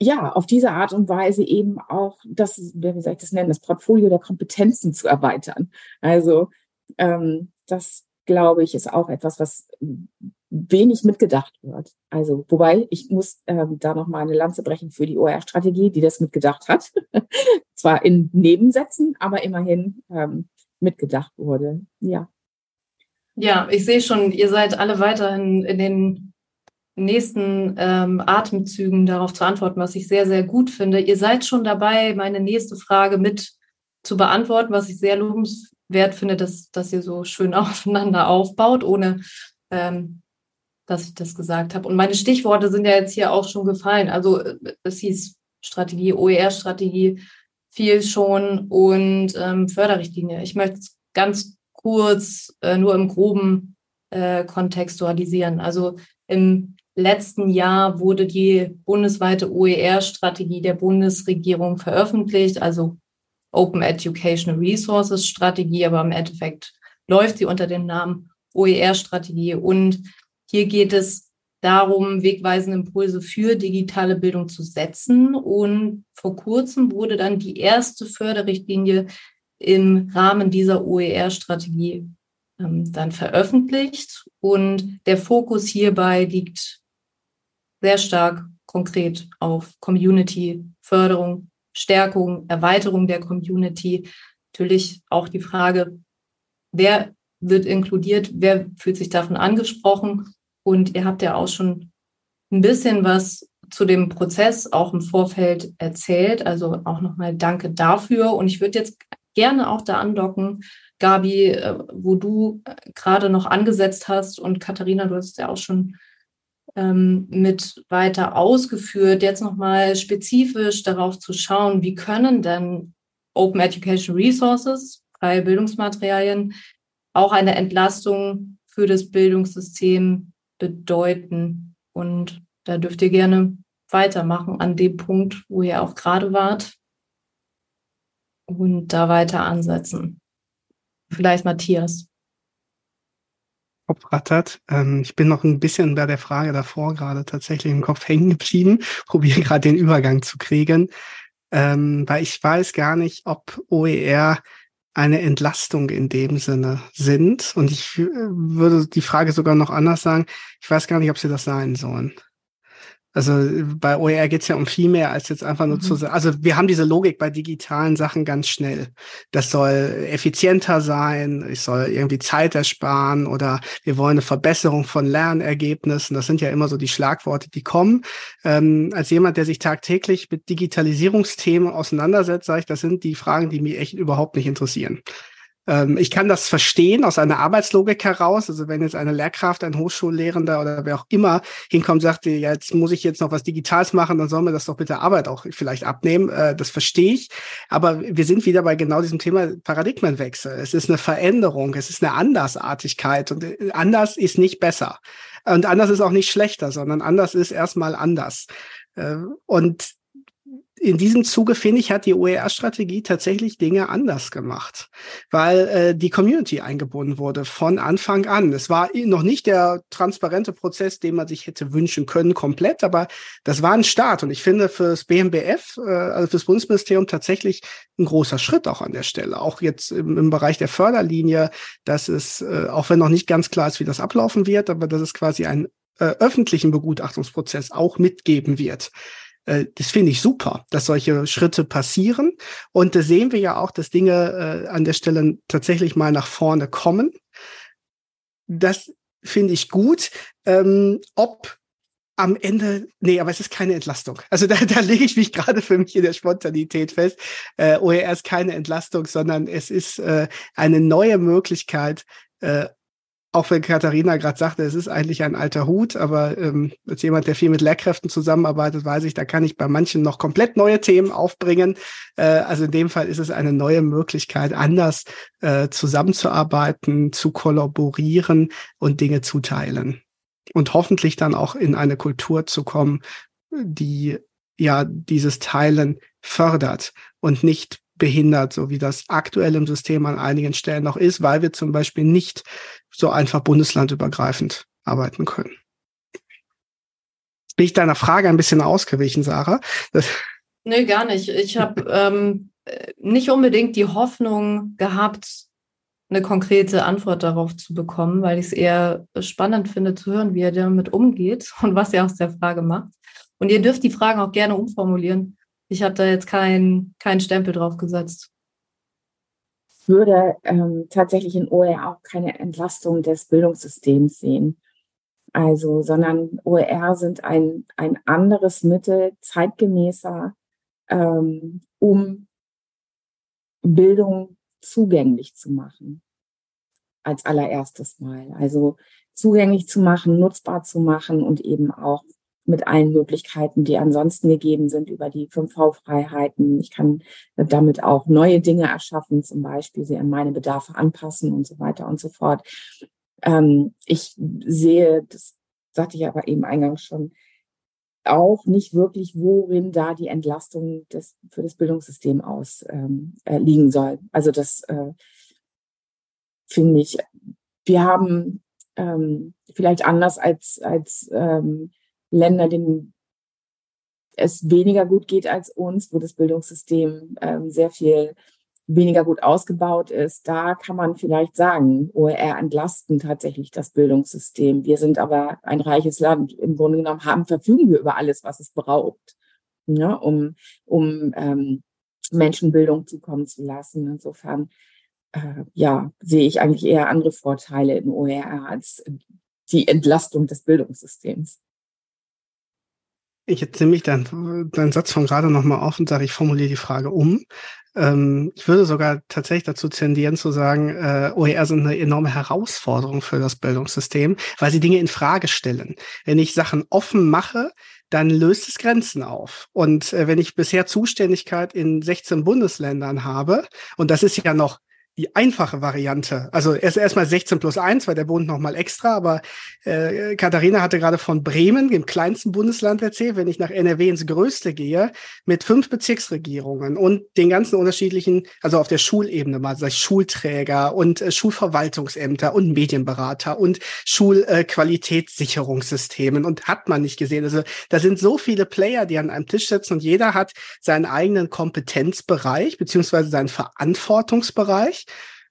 ja, auf diese Art und Weise eben auch das, wie soll ich das nennen, das Portfolio der Kompetenzen zu erweitern. Also ähm, das, glaube ich, ist auch etwas, was wenig mitgedacht wird. Also, wobei, ich muss ähm, da nochmal eine Lanze brechen für die O E R-Strategie, die das mitgedacht hat. Zwar in Nebensätzen, aber immerhin ähm, mitgedacht wurde. Ja. Ja, ich sehe schon, ihr seid alle weiterhin in den nächsten ähm, Atemzügen darauf zu antworten, was ich sehr, sehr gut finde. Ihr seid schon dabei, meine nächste Frage mit zu beantworten, was ich sehr lobenswert finde, dass, dass ihr so schön aufeinander aufbaut, ohne ähm, dass ich das gesagt habe. Und meine Stichworte sind ja jetzt hier auch schon gefallen. Also es hieß Strategie, O E R-Strategie, viel schon und ähm, Förderrichtlinie. Ich möchte es ganz kurz äh, nur im groben äh, kontextualisieren. Also im letzten Jahr wurde die bundesweite O E R-Strategie der Bundesregierung veröffentlicht, also Open Educational Resources Strategie, aber im Endeffekt läuft sie unter dem Namen O E R-Strategie. Und hier geht es darum, wegweisende Impulse für digitale Bildung zu setzen. Und vor kurzem wurde dann die erste Förderrichtlinie im Rahmen dieser O E R-Strategie ähm, dann veröffentlicht. Und der Fokus hierbei liegt sehr stark konkret auf Community-Förderung, Stärkung, Erweiterung der Community. Natürlich auch die Frage, wer wird inkludiert, wer fühlt sich davon angesprochen? Und ihr habt ja auch schon ein bisschen was zu dem Prozess auch im Vorfeld erzählt. Also auch nochmal danke dafür. Und ich würde jetzt gerne auch da andocken, Gabi, wo du gerade noch angesetzt hast. Und Katharina, du hast ja auch schon ähm, mit weiter ausgeführt. Jetzt nochmal spezifisch darauf zu schauen, wie können denn Open Education Resources, freie Bildungsmaterialien, auch eine Entlastung für das Bildungssystem bedeuten. Und da dürft ihr gerne weitermachen an dem Punkt, wo ihr auch gerade wart und da weiter ansetzen. Vielleicht Matthias. Rattert. Ähm, ich bin noch ein bisschen bei der Frage davor gerade tatsächlich im Kopf hängen geblieben, probiere gerade den Übergang zu kriegen, ähm, weil ich weiß gar nicht, ob O E R eine Entlastung in dem Sinne sind. Und ich würde die Frage sogar noch anders sagen. Ich weiß gar nicht, ob sie das sein sollen. Also bei O E R geht es ja um viel mehr als jetzt einfach nur mhm. zu... Also wir haben diese Logik bei digitalen Sachen ganz schnell. Das soll effizienter sein, ich soll irgendwie Zeit ersparen oder wir wollen eine Verbesserung von Lernergebnissen. Das sind ja immer so die Schlagworte, die kommen. Ähm, als jemand, der sich tagtäglich mit Digitalisierungsthemen auseinandersetzt, sage ich, das sind die Fragen, die mich echt überhaupt nicht interessieren. Ich kann das verstehen aus einer Arbeitslogik heraus. Also wenn jetzt eine Lehrkraft, ein Hochschullehrender oder wer auch immer hinkommt und sagt, ja, jetzt muss ich jetzt noch was Digitales machen, dann soll mir das doch bitte Arbeit auch vielleicht abnehmen. Das verstehe ich. Aber wir sind wieder bei genau diesem Thema Paradigmenwechsel. Es ist eine Veränderung, es ist eine Andersartigkeit und anders ist nicht besser. Und anders ist auch nicht schlechter, sondern anders ist erstmal anders. Und in diesem Zuge, finde ich, hat die O E R-Strategie tatsächlich Dinge anders gemacht, weil äh, die Community eingebunden wurde von Anfang an. Es war noch nicht der transparente Prozess, den man sich hätte wünschen können, komplett, aber das war ein Start. Und ich finde fürs B M B F, äh, also fürs Bundesministerium, tatsächlich ein großer Schritt auch an der Stelle. Auch jetzt im, im Bereich der Förderlinie, dass es, äh, auch wenn noch nicht ganz klar ist, wie das ablaufen wird, aber dass es quasi einen äh, öffentlichen Begutachtungsprozess auch mitgeben wird. Das finde ich super, dass solche Schritte passieren. Und da sehen wir ja auch, dass Dinge äh, an der Stelle tatsächlich mal nach vorne kommen. Das finde ich gut. Ähm, ob am Ende, nee, aber es ist keine Entlastung. Also da, da lege ich mich gerade für mich in der Spontanität fest. Äh, O E R ist keine Entlastung, sondern es ist äh, eine neue Möglichkeit, äh, auch wenn Katharina gerade sagte, es ist eigentlich ein alter Hut, aber ähm, als jemand, der viel mit Lehrkräften zusammenarbeitet, weiß ich, da kann ich bei manchen noch komplett neue Themen aufbringen. Äh, also in dem Fall ist es eine neue Möglichkeit, anders äh, zusammenzuarbeiten, zu kollaborieren und Dinge zu teilen. Und hoffentlich dann auch in eine Kultur zu kommen, die ja dieses Teilen fördert und nicht behindert, so wie das aktuell im System an einigen Stellen noch ist, weil wir zum Beispiel nicht so einfach bundeslandübergreifend arbeiten können. Bin ich deiner Frage ein bisschen ausgewichen, Sarah? Das Nö, gar nicht. Ich habe ähm, nicht unbedingt die Hoffnung gehabt, eine konkrete Antwort darauf zu bekommen, weil ich es eher spannend finde zu hören, wie er damit umgeht und was er aus der Frage macht. Und ihr dürft die Fragen auch gerne umformulieren. Ich habe da jetzt keinen keinen Stempel drauf gesetzt. Ich würde ähm, tatsächlich in O E R auch keine Entlastung des Bildungssystems sehen. Also, sondern O E R sind ein, ein anderes Mittel, zeitgemäßer, ähm, um Bildung zugänglich zu machen. Als allererstes Mal. Also zugänglich zu machen, nutzbar zu machen und eben auch mit allen Möglichkeiten, die ansonsten gegeben sind über die fünf V Freiheiten. Ich kann damit auch neue Dinge erschaffen, zum Beispiel sie an meine Bedarfe anpassen und so weiter und so fort. Ähm, ich sehe das sagte ich aber eben eingangs schon, auch nicht wirklich, worin da die Entlastung des, für das Bildungssystem aus ähm, äh, liegen soll. Also das äh, finde ich, wir haben ähm, vielleicht anders als, als ähm, Länder, denen es weniger gut geht als uns, wo das Bildungssystem ähm, sehr viel weniger gut ausgebaut ist. Da kann man vielleicht sagen, O E R entlasten tatsächlich das Bildungssystem. Wir sind aber ein reiches Land. Im Grunde genommen haben, verfügen wir über alles, was es braucht, ne, um, um ähm, Menschenbildung zukommen zu lassen. Insofern äh, ja, sehe ich eigentlich eher andere Vorteile in O E R als die Entlastung des Bildungssystems. Ich jetzt nehme ich deinen, deinen Satz von gerade nochmal auf und sage, ich formuliere die Frage um. Ähm, ich würde sogar tatsächlich dazu tendieren zu sagen, äh, O E R sind eine enorme Herausforderung für das Bildungssystem, weil sie Dinge in Frage stellen. Wenn ich Sachen offen mache, dann löst es Grenzen auf. Und äh, wenn ich bisher Zuständigkeit in sechzehn Bundesländern habe, und das ist ja noch die einfache Variante, also erst erstmal sechzehn plus eins, weil der Bund nochmal extra, aber äh, Katharina hatte gerade von Bremen, dem kleinsten Bundesland, erzählt. Wenn ich nach N R W ins größte gehe, mit fünf Bezirksregierungen und den ganzen unterschiedlichen, also auf der Schulebene mal, also Schulträger und äh, Schulverwaltungsämter und Medienberater und Schulqualitätssicherungssystemen, äh, und hat man nicht gesehen. Also da sind so viele Player, die an einem Tisch sitzen, und jeder hat seinen eigenen Kompetenzbereich beziehungsweise seinen Verantwortungsbereich.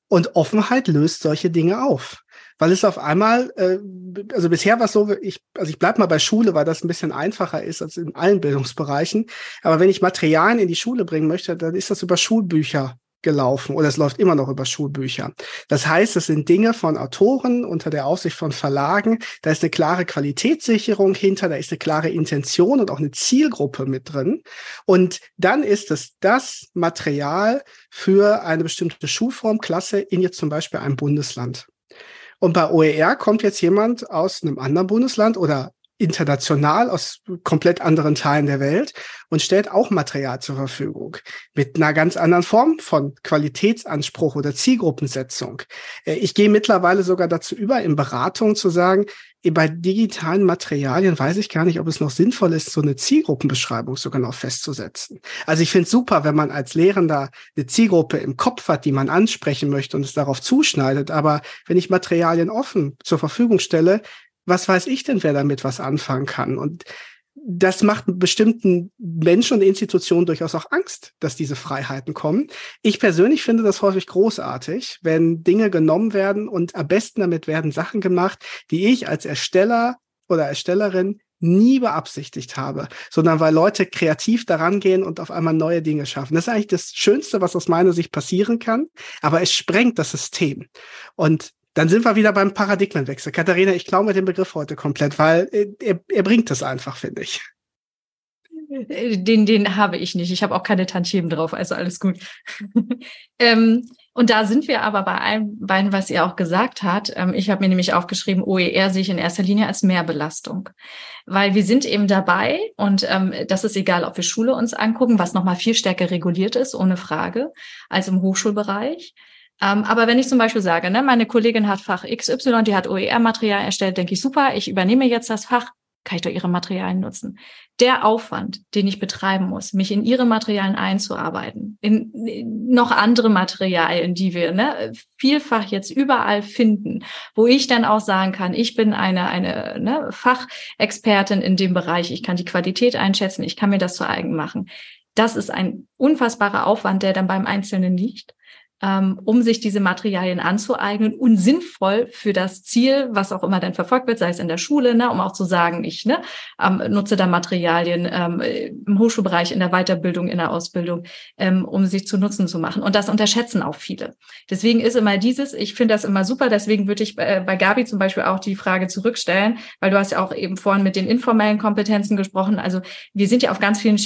Und Offenheit löst solche Dinge auf, weil es auf einmal, äh, also bisher war es so, ich, also ich bleibe mal bei Schule, weil das ein bisschen einfacher ist als in allen Bildungsbereichen, aber wenn ich Materialien in die Schule bringen möchte, dann ist das über Schulbücher gelaufen, oder es läuft immer noch über Schulbücher. Das heißt, es sind Dinge von Autoren unter der Aufsicht von Verlagen, da ist eine klare Qualitätssicherung hinter, da ist eine klare Intention und auch eine Zielgruppe mit drin. Und dann ist es das Material für eine bestimmte Schulformklasse in jetzt zum Beispiel einem Bundesland. Und bei O E R kommt jetzt jemand aus einem anderen Bundesland oder international aus komplett anderen Teilen der Welt und stellt auch Material zur Verfügung mit einer ganz anderen Form von Qualitätsanspruch oder Zielgruppensetzung. Ich gehe mittlerweile sogar dazu über, in Beratungen zu sagen, bei digitalen Materialien weiß ich gar nicht, ob es noch sinnvoll ist, so eine Zielgruppenbeschreibung so genau festzusetzen. Also ich finde es super, wenn man als Lehrender eine Zielgruppe im Kopf hat, die man ansprechen möchte und es darauf zuschneidet. Aber wenn ich Materialien offen zur Verfügung stelle, was weiß ich denn, wer damit was anfangen kann? Und das macht bestimmten Menschen und Institutionen durchaus auch Angst, dass diese Freiheiten kommen. Ich persönlich finde das häufig großartig, wenn Dinge genommen werden und am besten damit werden Sachen gemacht, die ich als Ersteller oder Erstellerin nie beabsichtigt habe, sondern weil Leute kreativ daran gehen und auf einmal neue Dinge schaffen. Das ist eigentlich das Schönste, was aus meiner Sicht passieren kann, aber es sprengt das System. Und dann sind wir wieder beim Paradigmenwechsel. Katharina, ich klaue mir den Begriff heute komplett, weil er, er bringt das einfach, finde ich. Den, den habe ich nicht. Ich habe auch keine Tantiemen drauf, also alles gut. ähm, und da sind wir aber bei allem, bei allem, was ihr auch gesagt habt. Ähm, ich habe mir nämlich aufgeschrieben, O E R sehe ich in erster Linie als Mehrbelastung, weil wir sind eben dabei, und ähm, das ist egal, ob wir Schule uns angucken, was nochmal viel stärker reguliert ist, ohne Frage, als im Hochschulbereich. Ähm, aber wenn ich zum Beispiel sage, ne, meine Kollegin hat Fach X Y, die hat O E R-Material erstellt, denke ich, super, ich übernehme jetzt das Fach, kann ich doch ihre Materialien nutzen. Der Aufwand, den ich betreiben muss, mich in ihre Materialien einzuarbeiten, in, in noch andere Materialien, die wir ne, vielfach jetzt überall finden, wo ich dann auch sagen kann, ich bin eine, eine ne, Fachexpertin in dem Bereich, ich kann die Qualität einschätzen, ich kann mir das zu eigen machen. Das ist ein unfassbarer Aufwand, der dann beim Einzelnen liegt, um sich diese Materialien anzueignen und sinnvoll für das Ziel, was auch immer dann verfolgt wird, sei es in der Schule, ne, um auch zu sagen, ich ne, ähm, nutze da Materialien ähm, im Hochschulbereich, in der Weiterbildung, in der Ausbildung, ähm, um sich zu Nutzen zu machen. Und das unterschätzen auch viele. Deswegen ist immer dieses, ich finde das immer super, deswegen würde ich bei, bei Gabi zum Beispiel auch die Frage zurückstellen, weil du hast ja auch eben vorhin mit den informellen Kompetenzen gesprochen. Also wir sind ja auf ganz vielen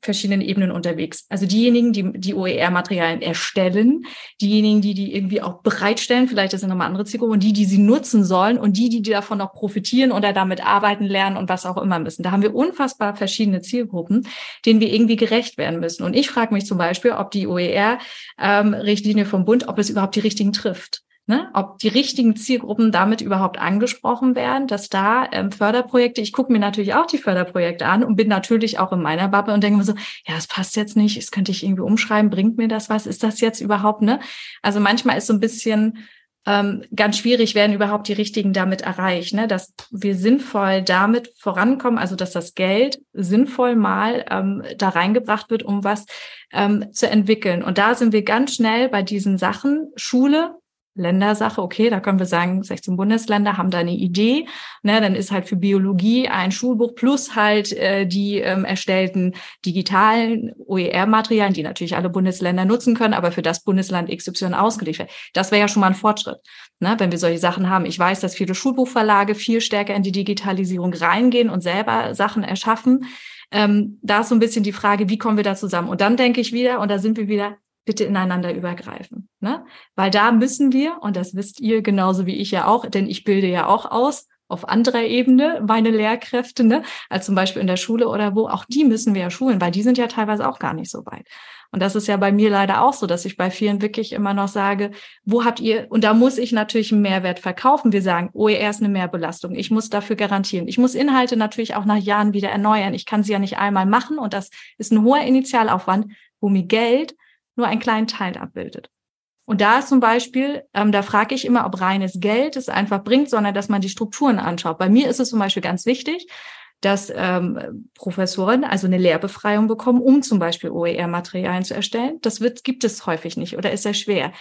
verschiedenen Ebenen unterwegs. Also diejenigen, die die O E R-Materialien erstellen, diejenigen, die die irgendwie auch bereitstellen, vielleicht ist ja nochmal andere Zielgruppe, und die, die sie nutzen sollen, und die, die davon auch profitieren oder damit arbeiten, lernen und was auch immer müssen. Da haben wir unfassbar verschiedene Zielgruppen, denen wir irgendwie gerecht werden müssen. Und ich frage mich zum Beispiel, ob die O E R-Richtlinie ähm, vom Bund, ob es überhaupt die richtigen trifft. ne, ob die richtigen Zielgruppen damit überhaupt angesprochen werden, dass da ähm, Förderprojekte, ich gucke mir natürlich auch die Förderprojekte an und bin natürlich auch in meiner Bubble und denke mir so, ja, das passt jetzt nicht, das könnte ich irgendwie umschreiben, bringt mir das was, ist das jetzt überhaupt, ne? Also manchmal ist so ein bisschen ähm, ganz schwierig, werden überhaupt die richtigen damit erreicht, ne, dass wir sinnvoll damit vorankommen, also dass das Geld sinnvoll mal ähm, da reingebracht wird, um was ähm, zu entwickeln. Und da sind wir ganz schnell bei diesen Sachen, Schule, Ländersache, okay, da können wir sagen, sechzehn Bundesländer haben da eine Idee, ne, dann ist halt für Biologie ein Schulbuch plus halt äh, die ähm, erstellten digitalen O E R-Materialien, die natürlich alle Bundesländer nutzen können, aber für das Bundesland X Y ausgelegt wird. Das wäre ja schon mal ein Fortschritt, ne, wenn wir solche Sachen haben. Ich weiß, dass viele Schulbuchverlage viel stärker in die Digitalisierung reingehen und selber Sachen erschaffen. Ähm, da ist so ein bisschen die Frage, wie kommen wir da zusammen? Und dann denke ich wieder, und da sind wir wieder, bitte ineinander übergreifen, ne? Weil da müssen wir, und das wisst ihr genauso wie ich ja auch, denn ich bilde ja auch aus auf anderer Ebene meine Lehrkräfte, ne? Als zum Beispiel in der Schule oder wo, auch die müssen wir ja schulen, weil die sind ja teilweise auch gar nicht so weit. Und das ist ja bei mir leider auch so, dass ich bei vielen wirklich immer noch sage, wo habt ihr, und da muss ich natürlich einen Mehrwert verkaufen. Wir sagen, O E R ist eine Mehrbelastung, ich muss dafür garantieren. Ich muss Inhalte natürlich auch nach Jahren wieder erneuern. Ich kann sie ja nicht einmal machen und das ist ein hoher Initialaufwand, wo mir Geld nur einen kleinen Teil abbildet. Und da ist zum Beispiel, ähm, da frage ich immer, ob reines Geld es einfach bringt, sondern dass man die Strukturen anschaut. Bei mir ist es zum Beispiel ganz wichtig, dass ähm, Professoren also eine Lehrbefreiung bekommen, um zum Beispiel O E R-Materialien zu erstellen. Das wird, gibt es häufig nicht oder ist sehr schwer.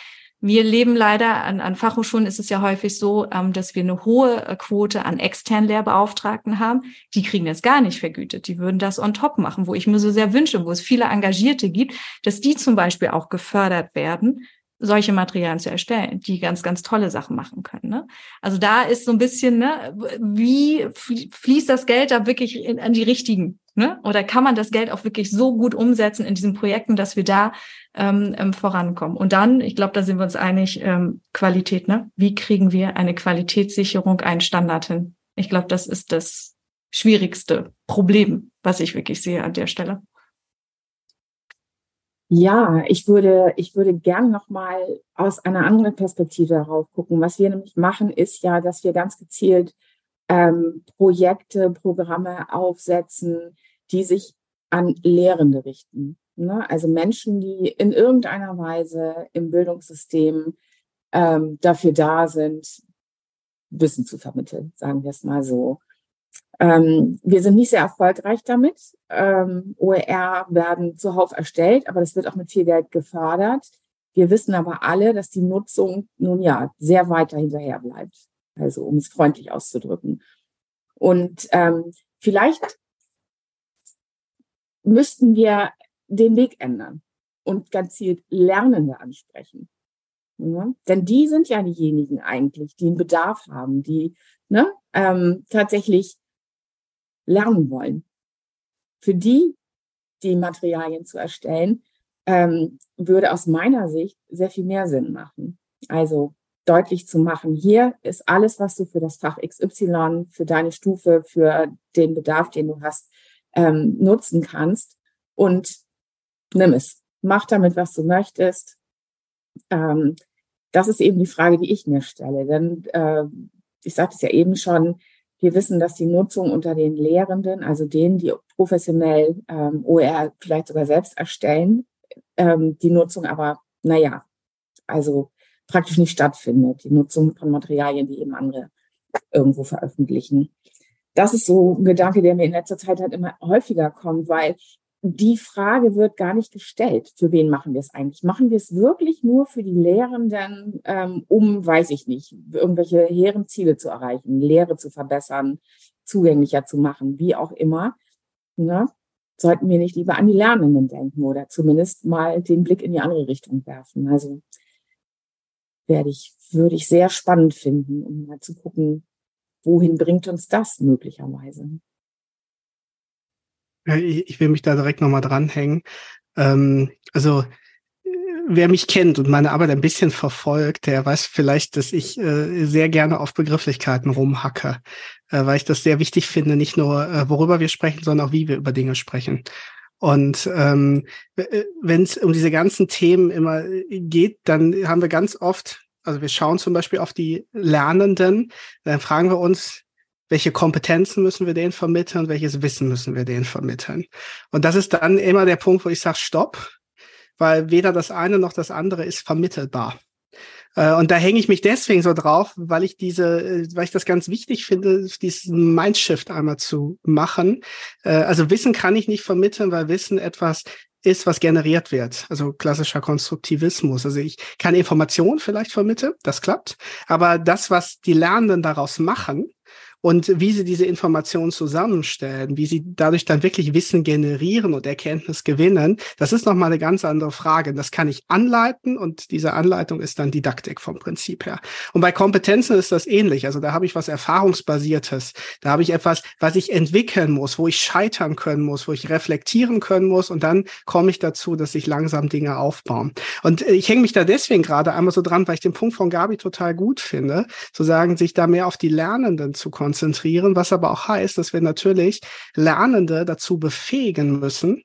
Wir leben leider, an, an Fachhochschulen ist es ja häufig so, ähm, dass wir eine hohe Quote an externen Lehrbeauftragten haben. Die kriegen das gar nicht vergütet. Die würden das on top machen, wo ich mir so sehr wünsche, wo es viele Engagierte gibt, dass die zum Beispiel auch gefördert werden, solche Materialien zu erstellen, die ganz, ganz tolle Sachen machen können, ne? Also da ist so ein bisschen, ne, wie fließt das Geld da wirklich in, an die richtigen, ne? Oder kann man das Geld auch wirklich so gut umsetzen in diesen Projekten, dass wir da ähm, vorankommen? Und dann, ich glaube, da sind wir uns einig, ähm, Qualität, ne? Wie kriegen wir eine Qualitätssicherung, einen Standard hin? Ich glaube, das ist das schwierigste Problem, was ich wirklich sehe an der Stelle. Ja, ich würde, ich würde gern nochmal aus einer anderen Perspektive darauf gucken. Was wir nämlich machen, ist ja, dass wir ganz gezielt ähm, Projekte, Programme aufsetzen, die sich an Lehrende richten, ne? Also Menschen, die in irgendeiner Weise im Bildungssystem ähm, dafür da sind, Wissen zu vermitteln, sagen wir es mal so. Ähm, wir sind nicht sehr erfolgreich damit. Ähm, O E R werden zuhauf erstellt, aber das wird auch mit viel Geld gefördert. Wir wissen aber alle, dass die Nutzung nun ja sehr weit dahinterher bleibt, also um es freundlich auszudrücken. Und ähm, vielleicht müssten wir den Weg ändern und ganz gezielt Lernende ansprechen. Ja? Denn die sind ja diejenigen eigentlich, die einen Bedarf haben, die ne, ähm, tatsächlich lernen wollen. Für die, die Materialien zu erstellen, ähm, würde aus meiner Sicht sehr viel mehr Sinn machen. Also deutlich zu machen, hier ist alles, was du für das Fach X Y, für deine Stufe, für den Bedarf, den du hast, ähm, nutzen kannst und nimm es. Mach damit, was du möchtest. Ähm, das ist eben die Frage, die ich mir stelle. Denn äh, ich sagte es ja eben schon, wir wissen, dass die Nutzung unter den Lehrenden, also denen, die professionell ähm, O E R vielleicht sogar selbst erstellen, ähm, die Nutzung aber, naja, also praktisch nicht stattfindet. Die Nutzung von Materialien, die eben andere irgendwo veröffentlichen. Das ist so ein Gedanke, der mir in letzter Zeit halt immer häufiger kommt, weil die Frage wird gar nicht gestellt, für wen machen wir es eigentlich? Machen wir es wirklich nur für die Lehrenden, ähm, um, weiß ich nicht, irgendwelche hehren Ziele zu erreichen, Lehre zu verbessern, zugänglicher zu machen, wie auch immer? Ne? Sollten wir nicht lieber an die Lernenden denken oder zumindest mal den Blick in die andere Richtung werfen? Also werde ich, würde ich sehr spannend finden, um mal zu gucken, wohin bringt uns das möglicherweise? Ich will mich da direkt nochmal dranhängen. Ähm, also wer mich kennt und meine Arbeit ein bisschen verfolgt, der weiß vielleicht, dass ich äh, sehr gerne auf Begrifflichkeiten rumhacke, äh, weil ich das sehr wichtig finde, nicht nur äh, worüber wir sprechen, sondern auch wie wir über Dinge sprechen. Und ähm, wenn es um diese ganzen Themen immer geht, dann haben wir ganz oft Also wir schauen zum Beispiel auf die Lernenden, dann fragen wir uns, welche Kompetenzen müssen wir denen vermitteln und welches Wissen müssen wir denen vermitteln. Und das ist dann immer der Punkt, wo ich sage, stopp, weil weder das eine noch das andere ist vermittelbar. Und da hänge ich mich deswegen so drauf, weil ich diese, weil ich das ganz wichtig finde, diesen Mindshift einmal zu machen. Also Wissen kann ich nicht vermitteln, weil Wissen etwas ist, was generiert wird. Also klassischer Konstruktivismus. Also ich kann Information vielleicht vermitteln, das klappt. Aber das, was die Lernenden daraus machen und wie sie diese Informationen zusammenstellen, wie sie dadurch dann wirklich Wissen generieren und Erkenntnis gewinnen, das ist nochmal eine ganz andere Frage. Das kann ich anleiten und diese Anleitung ist dann Didaktik vom Prinzip her. Und bei Kompetenzen ist das ähnlich. Also da habe ich was Erfahrungsbasiertes. Da habe ich etwas, was ich entwickeln muss, wo ich scheitern können muss, wo ich reflektieren können muss und dann komme ich dazu, dass sich langsam Dinge aufbauen. Und ich hänge mich da deswegen gerade einmal so dran, weil ich den Punkt von Gabi total gut finde, zu sagen, sich da mehr auf die Lernenden zu konzentrieren. konzentrieren, was aber auch heißt, dass wir natürlich Lernende dazu befähigen müssen,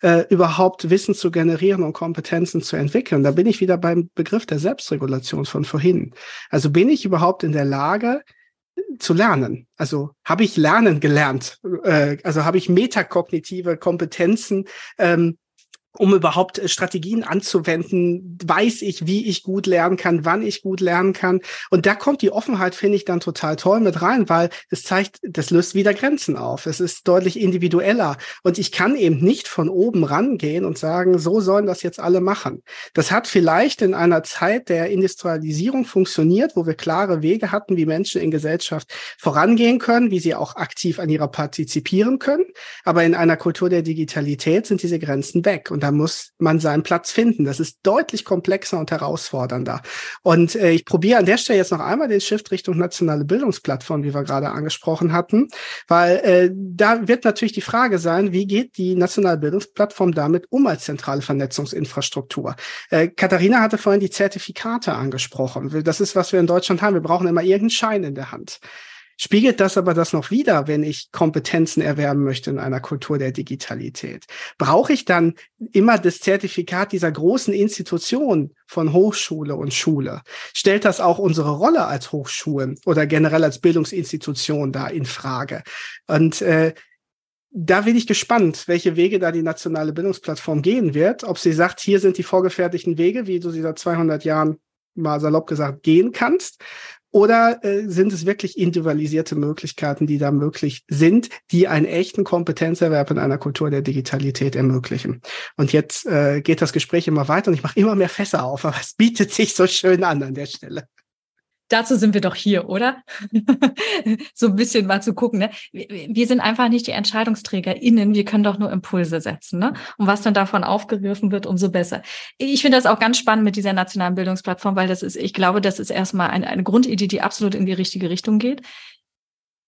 äh, überhaupt Wissen zu generieren und Kompetenzen zu entwickeln. Da bin ich wieder beim Begriff der Selbstregulation von vorhin. Also bin ich überhaupt in der Lage zu lernen? Also habe ich Lernen gelernt? Äh, also habe ich metakognitive Kompetenzen ähm, um überhaupt Strategien anzuwenden, weiß ich, wie ich gut lernen kann, wann ich gut lernen kann. Und da kommt die Offenheit, finde ich, dann total toll mit rein, weil es zeigt, das löst wieder Grenzen auf. Es ist deutlich individueller. Und ich kann eben nicht von oben rangehen und sagen, so sollen das jetzt alle machen. Das hat vielleicht in einer Zeit der Industrialisierung funktioniert, wo wir klare Wege hatten, wie Menschen in Gesellschaft vorangehen können, wie sie auch aktiv an ihrer partizipieren können. Aber in einer Kultur der Digitalität sind diese Grenzen weg. Und da muss man seinen Platz finden. Das ist deutlich komplexer und herausfordernder. Und äh, ich probiere an der Stelle jetzt noch einmal den Shift Richtung nationale Bildungsplattform, wie wir gerade angesprochen hatten, weil äh, da wird natürlich die Frage sein, wie geht die nationale Bildungsplattform damit um als zentrale Vernetzungsinfrastruktur? Äh, Katharina hatte vorhin die Zertifikate angesprochen. Das ist, was wir in Deutschland haben. Wir brauchen immer irgendeinen Schein in der Hand. Spiegelt das aber das noch wider, wenn ich Kompetenzen erwerben möchte in einer Kultur der Digitalität? Brauche ich dann immer das Zertifikat dieser großen Institution von Hochschule und Schule? Stellt das auch unsere Rolle als Hochschulen oder generell als Bildungsinstitution da in Frage? Und äh, da bin ich gespannt, welche Wege da die nationale Bildungsplattform gehen wird. Ob sie sagt, hier sind die vorgefertigten Wege, wie du sie seit zweihundert Jahren mal salopp gesagt gehen kannst. Oder äh, sind es wirklich individualisierte Möglichkeiten, die da möglich sind, die einen echten Kompetenzerwerb in einer Kultur der Digitalität ermöglichen? Und jetzt äh, geht das Gespräch immer weiter und ich mache immer mehr Fässer auf, aber es bietet sich so schön an an der Stelle. Dazu sind wir doch hier, oder? So ein bisschen mal zu gucken. Ne? Wir sind einfach nicht die EntscheidungsträgerInnen. Wir können doch nur Impulse setzen. Ne? Und was dann davon aufgegriffen wird, umso besser. Ich finde das auch ganz spannend mit dieser nationalen Bildungsplattform, weil das ist, ich glaube, das ist erstmal eine, eine Grundidee, die absolut in die richtige Richtung geht.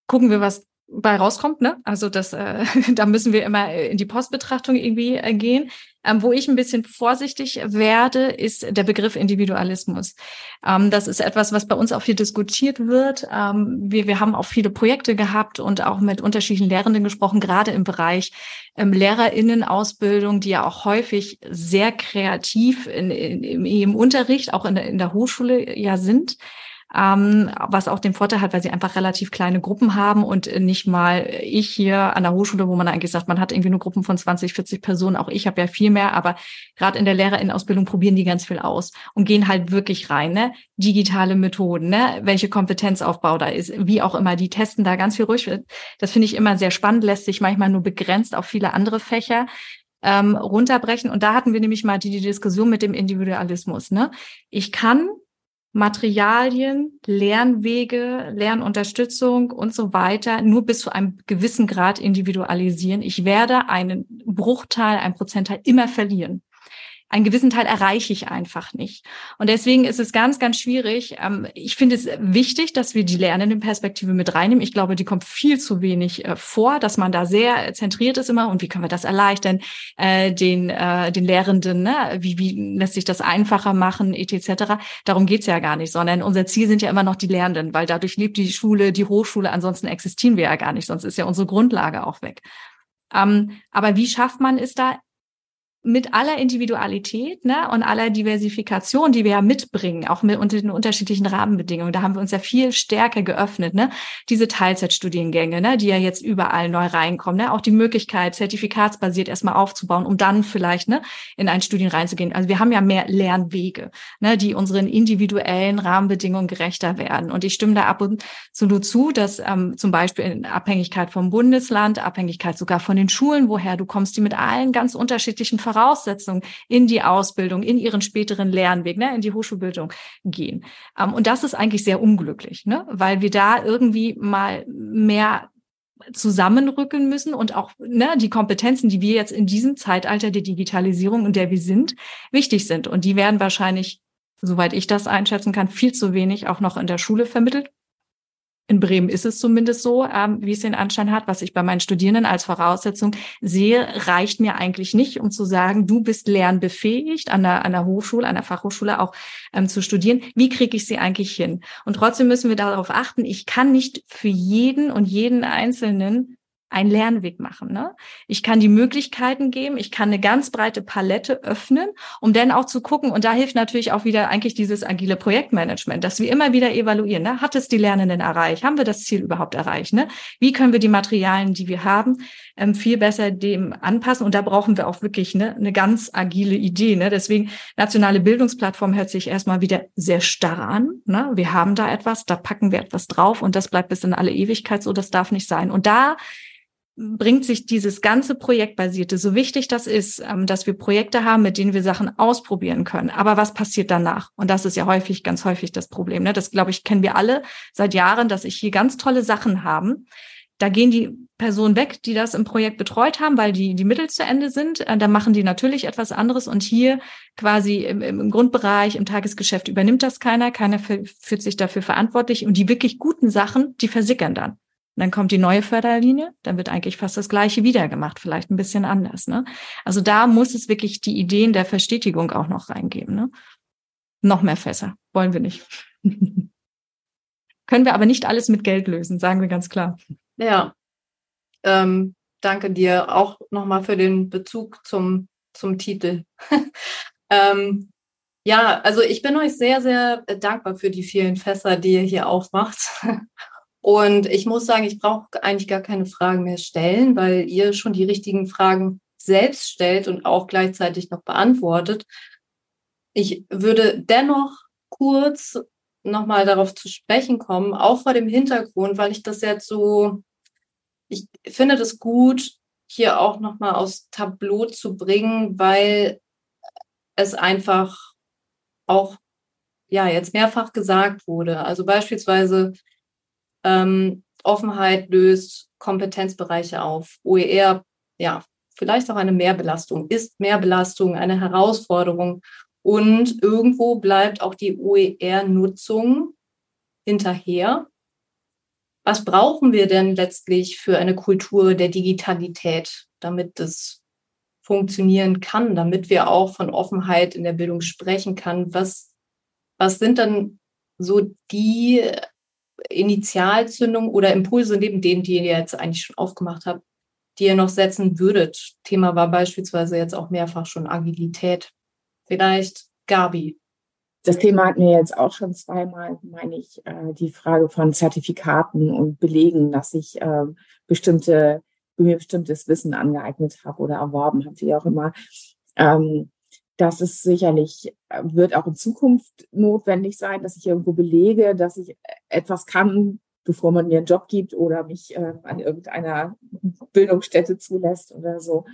Gucken wir, was bei rauskommt, ne? Also das, äh, da müssen wir immer in die Postbetrachtung irgendwie äh, gehen. Ähm, wo ich ein bisschen vorsichtig werde, ist der Begriff Individualismus. Ähm, das ist etwas, was bei uns auch viel diskutiert wird. Ähm, wir, wir haben auch viele Projekte gehabt und auch mit unterschiedlichen Lehrenden gesprochen, gerade im Bereich ähm, LehrerInnenausbildung, die ja auch häufig sehr kreativ in, in, im, im Unterricht, auch in, in der Hochschule ja sind. Ähm, was auch den Vorteil hat, weil sie einfach relativ kleine Gruppen haben und nicht mal ich hier an der Hochschule, wo man eigentlich sagt, man hat irgendwie nur Gruppen von zwanzig, vierzig Personen, auch ich habe ja viel mehr, aber gerade in der LehrerInnenausbildung probieren die ganz viel aus und gehen halt wirklich rein, ne? Digitale Methoden, ne? Welche Kompetenzaufbau da ist, wie auch immer, die testen da ganz viel ruhig. Das finde ich immer sehr spannend, lässt sich manchmal nur begrenzt auf viele andere Fächer ähm, runterbrechen und da hatten wir nämlich mal die, die Diskussion mit dem Individualismus, ne? Ich kann Materialien, Lernwege, Lernunterstützung und so weiter nur bis zu einem gewissen Grad individualisieren. Ich werde einen Bruchteil, einen Prozentteil immer verlieren. Einen gewissen Teil erreiche ich einfach nicht. Und deswegen ist es ganz, ganz schwierig. Ich finde es wichtig, dass wir die Lernenden-Perspektive mit reinnehmen. Ich glaube, die kommt viel zu wenig vor, dass man da sehr zentriert ist immer. Und wie können wir das erleichtern? Den, den Lehrenden, ne? Wie, wie lässt sich das einfacher machen, et cetera. Darum geht's ja gar nicht, sondern unser Ziel sind ja immer noch die Lernenden, weil dadurch lebt die Schule, die Hochschule. Ansonsten existieren wir ja gar nicht, sonst ist ja unsere Grundlage auch weg. Aber wie schafft man es da, mit aller Individualität, ne, und aller Diversifikation, die wir ja mitbringen, auch mit unter den unterschiedlichen Rahmenbedingungen. Da haben wir uns ja viel stärker geöffnet, ne? Diese Teilzeitstudiengänge, ne, die ja jetzt überall neu reinkommen, ne? Auch die Möglichkeit, zertifikatsbasiert erstmal aufzubauen, um dann vielleicht, ne, in einen Studien reinzugehen. Also wir haben ja mehr Lernwege, ne, die unseren individuellen Rahmenbedingungen gerechter werden. Und ich stimme da ab und zu zu, dass ähm, zum Beispiel in Abhängigkeit vom Bundesland, Abhängigkeit sogar von den Schulen, woher du kommst, die mit allen ganz unterschiedlichen Voraussetzungen in die Ausbildung, in ihren späteren Lernweg, ne, in die Hochschulbildung gehen. Um, und das ist eigentlich sehr unglücklich, ne, weil wir da irgendwie mal mehr zusammenrücken müssen und auch, ne, die Kompetenzen, die wir jetzt in diesem Zeitalter der Digitalisierung, in der wir sind, wichtig sind. Und die werden wahrscheinlich, soweit ich das einschätzen kann, viel zu wenig auch noch in der Schule vermittelt. In Bremen ist es zumindest so, ähm, wie es den Anschein hat, was ich bei meinen Studierenden als Voraussetzung sehe, reicht mir eigentlich nicht, um zu sagen, du bist lernbefähigt, an der, an der Hochschule, an der Fachhochschule auch ähm, zu studieren. Wie kriege ich sie eigentlich hin? Und trotzdem müssen wir darauf achten, ich kann nicht für jeden und jeden Einzelnen einen Lernweg machen, ne? Ich kann die Möglichkeiten geben, ich kann eine ganz breite Palette öffnen, um dann auch zu gucken, und da hilft natürlich auch wieder eigentlich dieses agile Projektmanagement, dass wir immer wieder evaluieren, ne? Hat es die Lernenden erreicht? Haben wir das Ziel überhaupt erreicht, ne? Wie können wir die Materialien, die wir haben, ähm, viel besser dem anpassen? Und da brauchen wir auch wirklich, ne, eine ganz agile Idee, ne? Deswegen, nationale Bildungsplattform hört sich erstmal wieder sehr starr an, ne? Wir haben da etwas, da packen wir etwas drauf und das bleibt bis in alle Ewigkeit so, das darf nicht sein. Und da bringt sich dieses ganze Projektbasierte, so wichtig das ist, dass wir Projekte haben, mit denen wir Sachen ausprobieren können. Aber was passiert danach? Und das ist ja häufig, ganz häufig das Problem, ne? Das, glaube ich, kennen wir alle seit Jahren, dass ich hier ganz tolle Sachen haben. Da gehen die Personen weg, die das im Projekt betreut haben, weil die, die Mittel zu Ende sind. Da machen die natürlich etwas anderes und hier quasi im, im Grundbereich, im Tagesgeschäft übernimmt das keiner. Keiner fühlt sich dafür verantwortlich und die wirklich guten Sachen, die versickern dann. Und dann kommt die neue Förderlinie, dann wird eigentlich fast das Gleiche wieder gemacht, vielleicht ein bisschen anders, ne? Also da muss es wirklich die Ideen der Verstetigung auch noch reingeben, ne? Noch mehr Fässer, wollen wir nicht. Können wir aber nicht alles mit Geld lösen, sagen wir ganz klar. Ja, ähm, danke dir auch nochmal für den Bezug zum, zum Titel. ähm, ja, also ich bin euch sehr, sehr dankbar für die vielen Fässer, die ihr hier aufmacht. Und ich muss sagen, ich brauche eigentlich gar keine Fragen mehr stellen, weil ihr schon die richtigen Fragen selbst stellt und auch gleichzeitig noch beantwortet. Ich würde dennoch kurz nochmal darauf zu sprechen kommen, auch vor dem Hintergrund, weil ich das jetzt so, ich finde das gut, hier auch nochmal aufs Tableau zu bringen, weil es einfach auch, ja, jetzt mehrfach gesagt wurde. Also beispielsweise Ähm, Offenheit löst Kompetenzbereiche auf. O E R, ja, vielleicht auch eine Mehrbelastung, ist Mehrbelastung eine Herausforderung. Und irgendwo bleibt auch die O E R-Nutzung hinterher. Was brauchen wir denn letztlich für eine Kultur der Digitalität, damit das funktionieren kann, damit wir auch von Offenheit in der Bildung sprechen können? Was, was sind dann so die Initialzündung oder Impulse neben denen, die ihr jetzt eigentlich schon aufgemacht habt, die ihr noch setzen würdet? Thema war beispielsweise jetzt auch mehrfach schon Agilität. Vielleicht Gabi. Das Thema hatten wir jetzt auch schon zweimal, meine ich, die Frage von Zertifikaten und Belegen, dass ich bestimmte, mir bestimmtes Wissen angeeignet habe oder erworben habe, wie auch immer. Das ist sicherlich, wird auch in Zukunft notwendig sein, dass ich irgendwo belege, dass ich etwas kann, bevor man mir einen Job gibt oder mich äh, an irgendeiner Bildungsstätte zulässt oder so.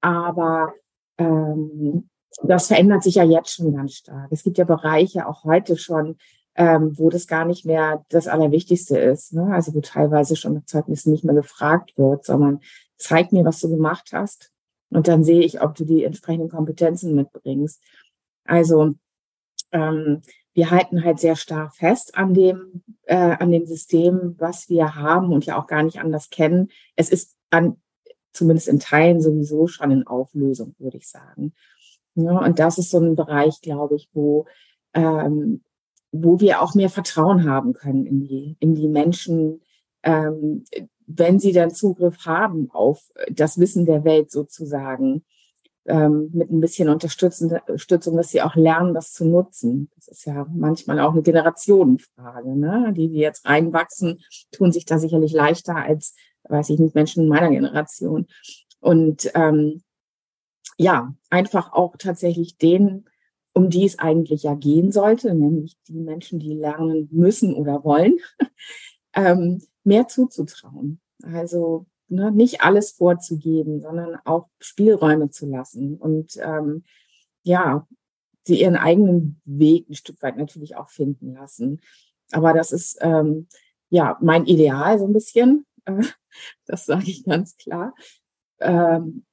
Aber ähm, das verändert sich ja jetzt schon ganz stark. Es gibt ja Bereiche auch heute schon, ähm, wo das gar nicht mehr das Allerwichtigste ist, ne? Also wo teilweise schon nach Zeugnissen nicht mehr gefragt wird, sondern zeig mir, was du gemacht hast. Und dann sehe ich, ob du die entsprechenden Kompetenzen mitbringst. Also ähm, wir halten halt sehr stark fest an dem, äh, an dem System, was wir haben und ja auch gar nicht anders kennen. Es ist an, zumindest in Teilen sowieso schon in Auflösung, würde ich sagen. Ja, und das ist so ein Bereich, glaube ich, wo, ähm, wo wir auch mehr Vertrauen haben können in die, in die Menschen, ähm, wenn sie dann Zugriff haben auf das Wissen der Welt sozusagen, ähm, mit ein bisschen Unterstützung, dass sie auch lernen, das zu nutzen. Das ist ja manchmal auch eine Generationenfrage, ne? Die, die jetzt reinwachsen, tun sich da sicherlich leichter als, weiß ich nicht, Menschen meiner Generation. Und ähm, ja, einfach auch tatsächlich denen, um die es eigentlich ja gehen sollte, nämlich die Menschen, die lernen müssen oder wollen, ähm, mehr zuzutrauen. Also ne, nicht alles vorzugeben, sondern auch Spielräume zu lassen und ähm, ja, sie ihren eigenen Weg ein Stück weit natürlich auch finden lassen. Aber das ist ähm, ja mein Ideal so ein bisschen, äh, das sage ich ganz klar. Ähm,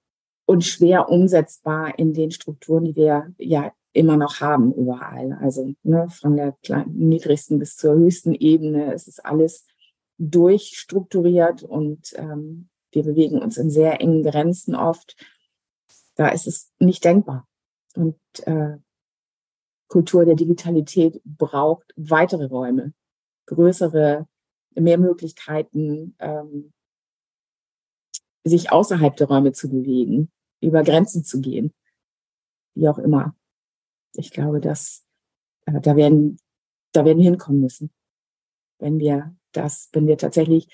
und schwer umsetzbar in den Strukturen, die wir ja immer noch haben überall. Also ne, von der kleinen, niedrigsten bis zur höchsten Ebene ist es alles durchstrukturiert und ähm, wir bewegen uns in sehr engen Grenzen oft. Da ist es nicht denkbar. Und äh, Kultur der Digitalität braucht weitere Räume, größere, mehr Möglichkeiten, ähm, sich außerhalb der Räume zu bewegen, über Grenzen zu gehen, wie auch immer. Ich glaube, dass äh, da werden da werden wir hinkommen müssen, wenn wir das, wenn wir tatsächlich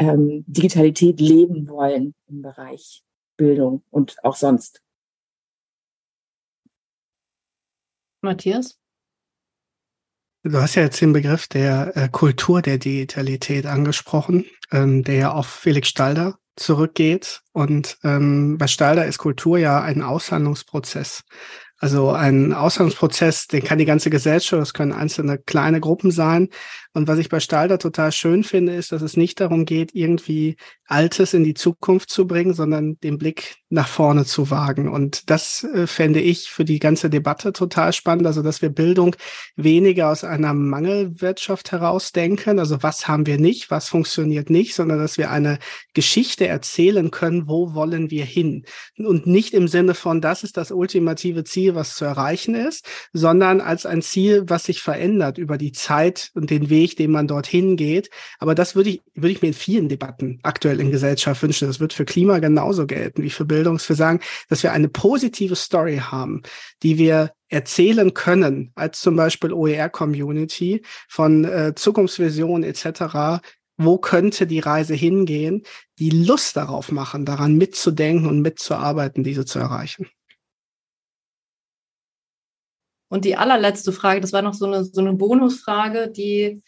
ähm, Digitalität leben wollen im Bereich Bildung und auch sonst. Matthias? Du hast ja jetzt den Begriff der äh, Kultur der Digitalität angesprochen, ähm, der ja auf Felix Stalder zurückgeht. Und ähm, bei Stalder ist Kultur ja ein Aushandlungsprozess. Also ein Aushandlungsprozess, den kann die ganze Gesellschaft, das können einzelne kleine Gruppen sein. Und was ich bei Stalder total schön finde, ist, dass es nicht darum geht, irgendwie Altes in die Zukunft zu bringen, sondern den Blick nach vorne zu wagen. Und das äh, fände ich für die ganze Debatte total spannend, also dass wir Bildung weniger aus einer Mangelwirtschaft herausdenken, also was haben wir nicht, was funktioniert nicht, sondern dass wir eine Geschichte erzählen können, wo wollen wir hin. Und nicht im Sinne von, das ist das ultimative Ziel, was zu erreichen ist, sondern als ein Ziel, was sich verändert über die Zeit und den Weg, den man dorthin geht. Aber das würde ich, würde ich mir in vielen Debatten aktuell in Gesellschaft wünschen. Das wird für Klima genauso gelten wie für Bildung. Für sagen, dass wir eine positive Story haben, die wir erzählen können, als zum Beispiel O E R-Community von äh, Zukunftsvision et cetera, wo könnte die Reise hingehen, die Lust darauf machen, daran mitzudenken und mitzuarbeiten, diese zu erreichen. Und die allerletzte Frage, das war noch so eine, so eine Bonusfrage, die,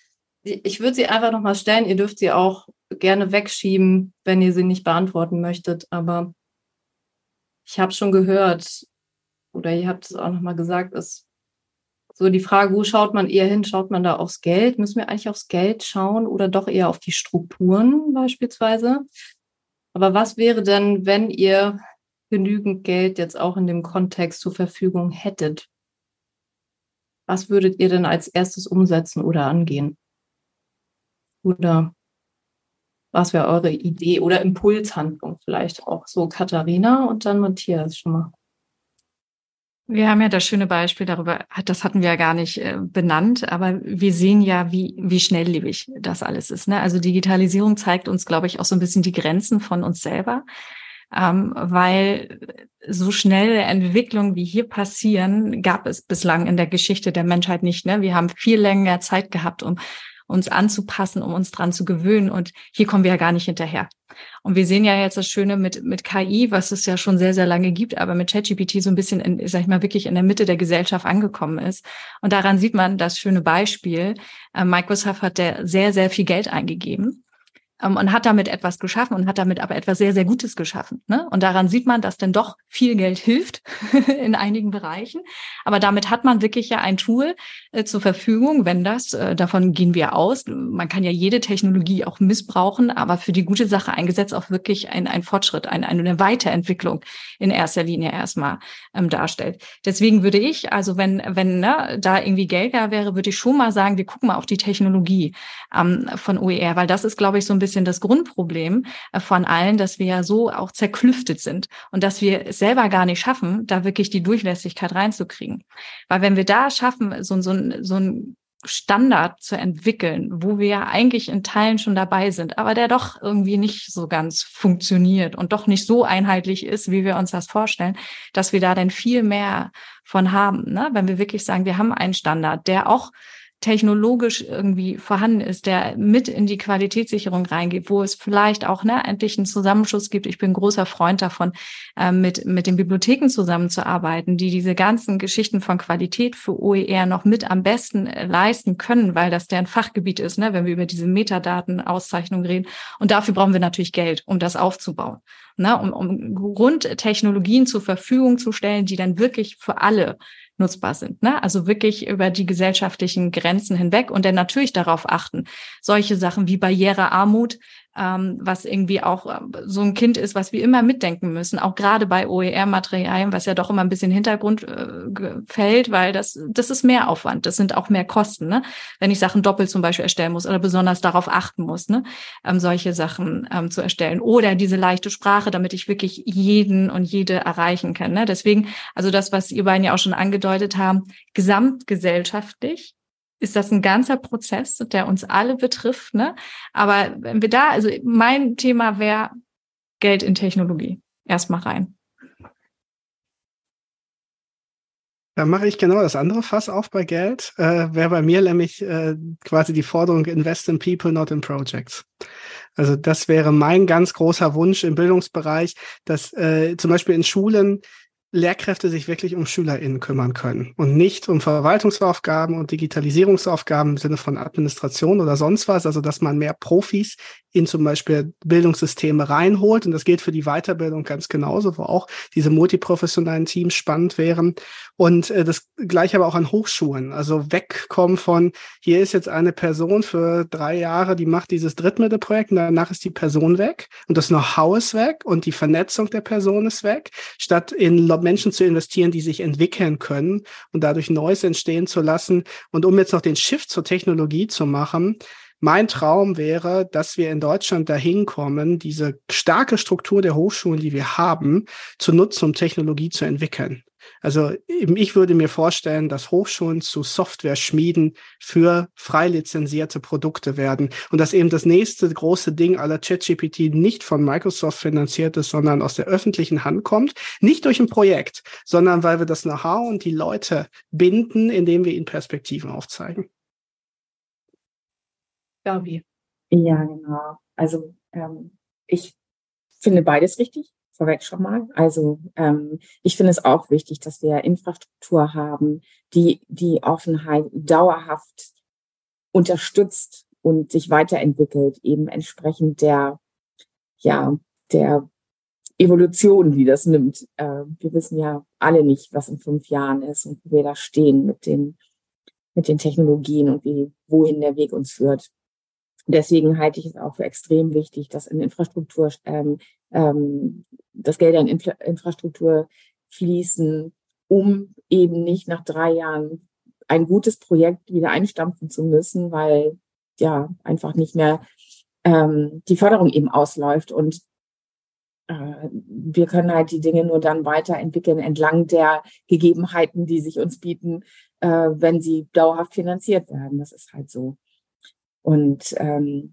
die ich würde sie einfach nochmal stellen, ihr dürft sie auch gerne wegschieben, wenn ihr sie nicht beantworten möchtet, aber ich habe schon gehört, oder ihr habt es auch nochmal gesagt, ist so die Frage, wo schaut man eher hin? Schaut man da aufs Geld? Müssen wir eigentlich aufs Geld schauen oder doch eher auf die Strukturen beispielsweise? Aber was wäre denn, wenn ihr genügend Geld jetzt auch in dem Kontext zur Verfügung hättet? Was würdet ihr denn als erstes umsetzen oder angehen? Oder was wäre eure Idee oder Impulshandlung vielleicht auch? So Katharina und dann Matthias schon mal. Wir haben ja das schöne Beispiel darüber, das hatten wir ja gar nicht benannt, aber wir sehen ja, wie wie schnelllebig das alles ist, ne? Also Digitalisierung zeigt uns, glaube ich, auch so ein bisschen die Grenzen von uns selber, ähm, weil so schnelle Entwicklungen wie hier passieren, gab es bislang in der Geschichte der Menschheit nicht, ne? Wir haben viel länger Zeit gehabt, um uns anzupassen, um uns dran zu gewöhnen. Und hier kommen wir ja gar nicht hinterher. Und wir sehen ja jetzt das Schöne mit mit K I, was es ja schon sehr, sehr lange gibt, aber mit ChatGPT so ein bisschen, in, sag ich mal, wirklich in der Mitte der Gesellschaft angekommen ist. Und daran sieht man das schöne Beispiel. Microsoft hat da sehr, sehr viel Geld eingegeben und hat damit etwas geschaffen und hat damit aber etwas sehr, sehr Gutes geschaffen, ne? Und daran sieht man, dass denn doch viel Geld hilft in einigen Bereichen. Aber damit hat man wirklich ja ein Tool äh, zur Verfügung, wenn das, äh, davon gehen wir aus. Man kann ja jede Technologie auch missbrauchen, aber für die gute Sache eingesetzt auch wirklich ein, ein Fortschritt, ein, eine Weiterentwicklung in erster Linie erstmal ähm, darstellt. Deswegen würde ich, also wenn wenn ne, da irgendwie Geld da wäre, würde ich schon mal sagen, wir gucken mal auf die Technologie ähm, von O E R, weil das ist, glaube ich, so ein bisschen das Grundproblem von allen, dass wir ja so auch zerklüftet sind und dass wir es selber gar nicht schaffen, da wirklich die Durchlässigkeit reinzukriegen. Weil wenn wir da schaffen, so, so, so ein Standard zu entwickeln, wo wir ja eigentlich in Teilen schon dabei sind, aber der doch irgendwie nicht so ganz funktioniert und doch nicht so einheitlich ist, wie wir uns das vorstellen, dass wir da dann viel mehr von haben, ne? Wenn wir wirklich sagen, wir haben einen Standard, der auch technologisch irgendwie vorhanden ist, der mit in die Qualitätssicherung reingeht, wo es vielleicht auch ne, endlich einen Zusammenschluss gibt. Ich bin ein großer Freund davon, äh, mit mit den Bibliotheken zusammenzuarbeiten, die diese ganzen Geschichten von Qualität für O E R noch mit am besten äh, leisten können, weil das deren Fachgebiet ist, ne, wenn wir über diese Metadatenauszeichnung reden. Und dafür brauchen wir natürlich Geld, um das aufzubauen, ne, um, um Grundtechnologien zur Verfügung zu stellen, die dann wirklich für alle nutzbar sind, ne? Also wirklich über die gesellschaftlichen Grenzen hinweg und dann natürlich darauf achten, solche Sachen wie Barrierearmut, ähm, was irgendwie auch so ein Kind ist, was wir immer mitdenken müssen, auch gerade bei O E R-Materialien, was ja doch immer ein bisschen Hintergrund äh, fällt, weil das das ist mehr Aufwand, das sind auch mehr Kosten, ne? Wenn ich Sachen doppelt zum Beispiel erstellen muss oder besonders darauf achten muss, ne? ähm, solche Sachen ähm, zu erstellen oder diese leichte Sprache, damit ich wirklich jeden und jede erreichen kann, ne? Deswegen, also das, was ihr beiden ja auch schon angedeutet haben, gesamtgesellschaftlich ist das ein ganzer Prozess, der uns alle betrifft, ne? Aber wenn wir da, also mein Thema wäre Geld in Technologie. Erstmal rein. Da mache ich genau das andere Fass auf bei Geld. Äh, wäre bei mir nämlich äh, quasi die Forderung, invest in people, not in projects. Also das wäre mein ganz großer Wunsch im Bildungsbereich, dass äh, zum Beispiel in Schulen Lehrkräfte sich wirklich um SchülerInnen kümmern können und nicht um Verwaltungsaufgaben und Digitalisierungsaufgaben im Sinne von Administration oder sonst was. Also, dass man mehr Profis in zum Beispiel Bildungssysteme reinholt. Und das gilt für die Weiterbildung ganz genauso, wo auch diese multiprofessionellen Teams spannend wären. Und äh, das gleiche aber auch an Hochschulen. Also wegkommen von, hier ist jetzt eine Person für drei Jahre, die macht dieses Drittmittelprojekt und danach ist die Person weg und das Know-how ist weg und die Vernetzung der Person ist weg, statt in Menschen zu investieren, die sich entwickeln können und dadurch Neues entstehen zu lassen. Und um jetzt noch den Shift zur Technologie zu machen, mein Traum wäre, dass wir in Deutschland dahin kommen, diese starke Struktur der Hochschulen, die wir haben, zu nutzen, um Technologie zu entwickeln. Also ich würde mir vorstellen, dass Hochschulen zu Software-Schmieden für frei lizenzierte Produkte werden und dass eben das nächste große Ding à la ChatGPT nicht von Microsoft finanziert ist, sondern aus der öffentlichen Hand kommt, nicht durch ein Projekt, sondern weil wir das Know-how und die Leute binden, indem wir ihnen Perspektiven aufzeigen. Gabi. Ja, genau. Also ähm, ich finde beides richtig, vorweg schon mal. Also ähm, ich finde es auch wichtig, dass wir Infrastruktur haben, die die Offenheit dauerhaft unterstützt und sich weiterentwickelt, eben entsprechend der, ja, der Evolution, die das nimmt. Äh, wir wissen ja alle nicht, was in fünf Jahren ist und wo wir da stehen mit den, mit den Technologien und wie, wohin der Weg uns führt. Deswegen halte ich es auch für extrem wichtig, dass in Infrastruktur, ähm, ähm, dass Gelder in Infra- Infrastruktur fließen, um eben nicht nach drei Jahren ein gutes Projekt wieder einstampfen zu müssen, weil ja einfach nicht mehr ähm, die Förderung eben ausläuft. Und äh, wir können halt die Dinge nur dann weiterentwickeln entlang der Gegebenheiten, die sich uns bieten, äh, wenn sie dauerhaft finanziert werden. Das ist halt so. Und ähm,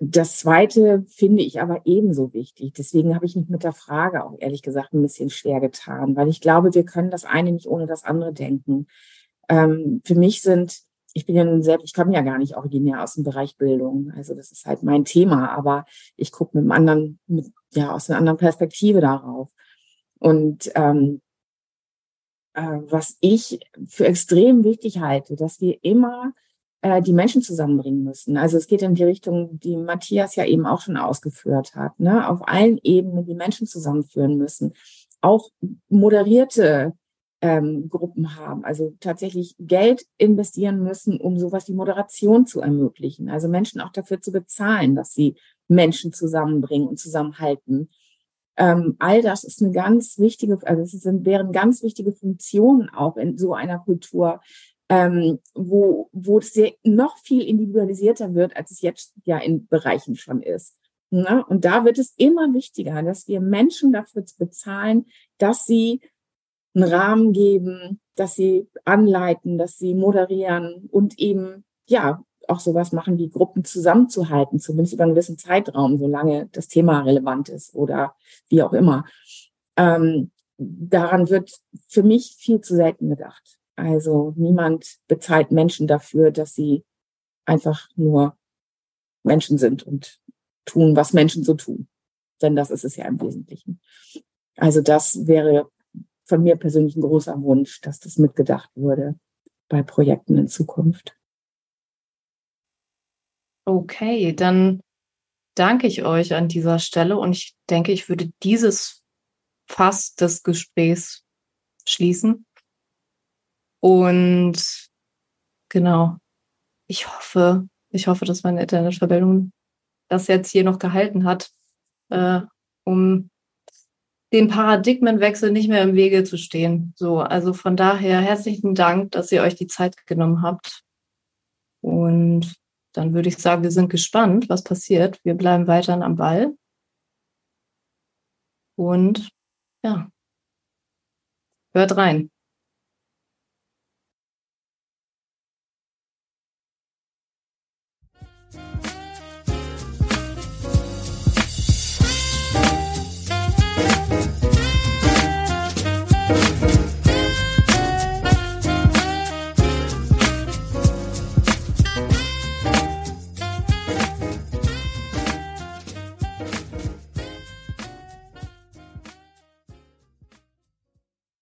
das Zweite finde ich aber ebenso wichtig. Deswegen habe ich mich mit der Frage auch ehrlich gesagt ein bisschen schwer getan, weil ich glaube, wir können das eine nicht ohne das andere denken. Ähm, für mich sind, ich bin ja nun selbst, ich komme ja gar nicht originär aus dem Bereich Bildung, also das ist halt mein Thema, aber ich gucke mit einem anderen, mit, ja aus einer anderen Perspektive darauf. Und ähm, äh, was ich für extrem wichtig halte, dass wir immer die Menschen zusammenbringen müssen. Also es geht in die Richtung, die Matthias ja eben auch schon ausgeführt hat, ne? Auf allen Ebenen die Menschen zusammenführen müssen, auch moderierte ähm, Gruppen haben, also tatsächlich Geld investieren müssen, um sowas wie Moderation zu ermöglichen, also Menschen auch dafür zu bezahlen, dass sie Menschen zusammenbringen und zusammenhalten. Ähm, all das ist eine ganz wichtige, also es sind, wären ganz wichtige Funktionen auch in so einer Kultur, Ähm, wo, wo es sehr, noch viel individualisierter wird, als es jetzt ja in Bereichen schon ist. Ne? Und da wird es immer wichtiger, dass wir Menschen dafür bezahlen, dass sie einen Rahmen geben, dass sie anleiten, dass sie moderieren und eben ja auch sowas machen wie Gruppen zusammenzuhalten, zumindest über einen gewissen Zeitraum, solange das Thema relevant ist oder wie auch immer. Ähm, daran wird für mich viel zu selten gedacht. Also niemand bezahlt Menschen dafür, dass sie einfach nur Menschen sind und tun, was Menschen so tun. Denn das ist es ja im Wesentlichen. Also das wäre von mir persönlich ein großer Wunsch, dass das mitgedacht würde bei Projekten in Zukunft. Okay, dann danke ich euch an dieser Stelle und ich denke, ich würde dieses Fass des Gesprächs schließen. Und genau, ich hoffe, ich hoffe, dass meine Internetverbindung das jetzt hier noch gehalten hat, äh, um dem Paradigmenwechsel nicht mehr im Wege zu stehen. So, also von daher herzlichen Dank, dass ihr euch die Zeit genommen habt. Und dann würde ich sagen, wir sind gespannt, was passiert. Wir bleiben weiterhin am Ball. Und ja, hört rein.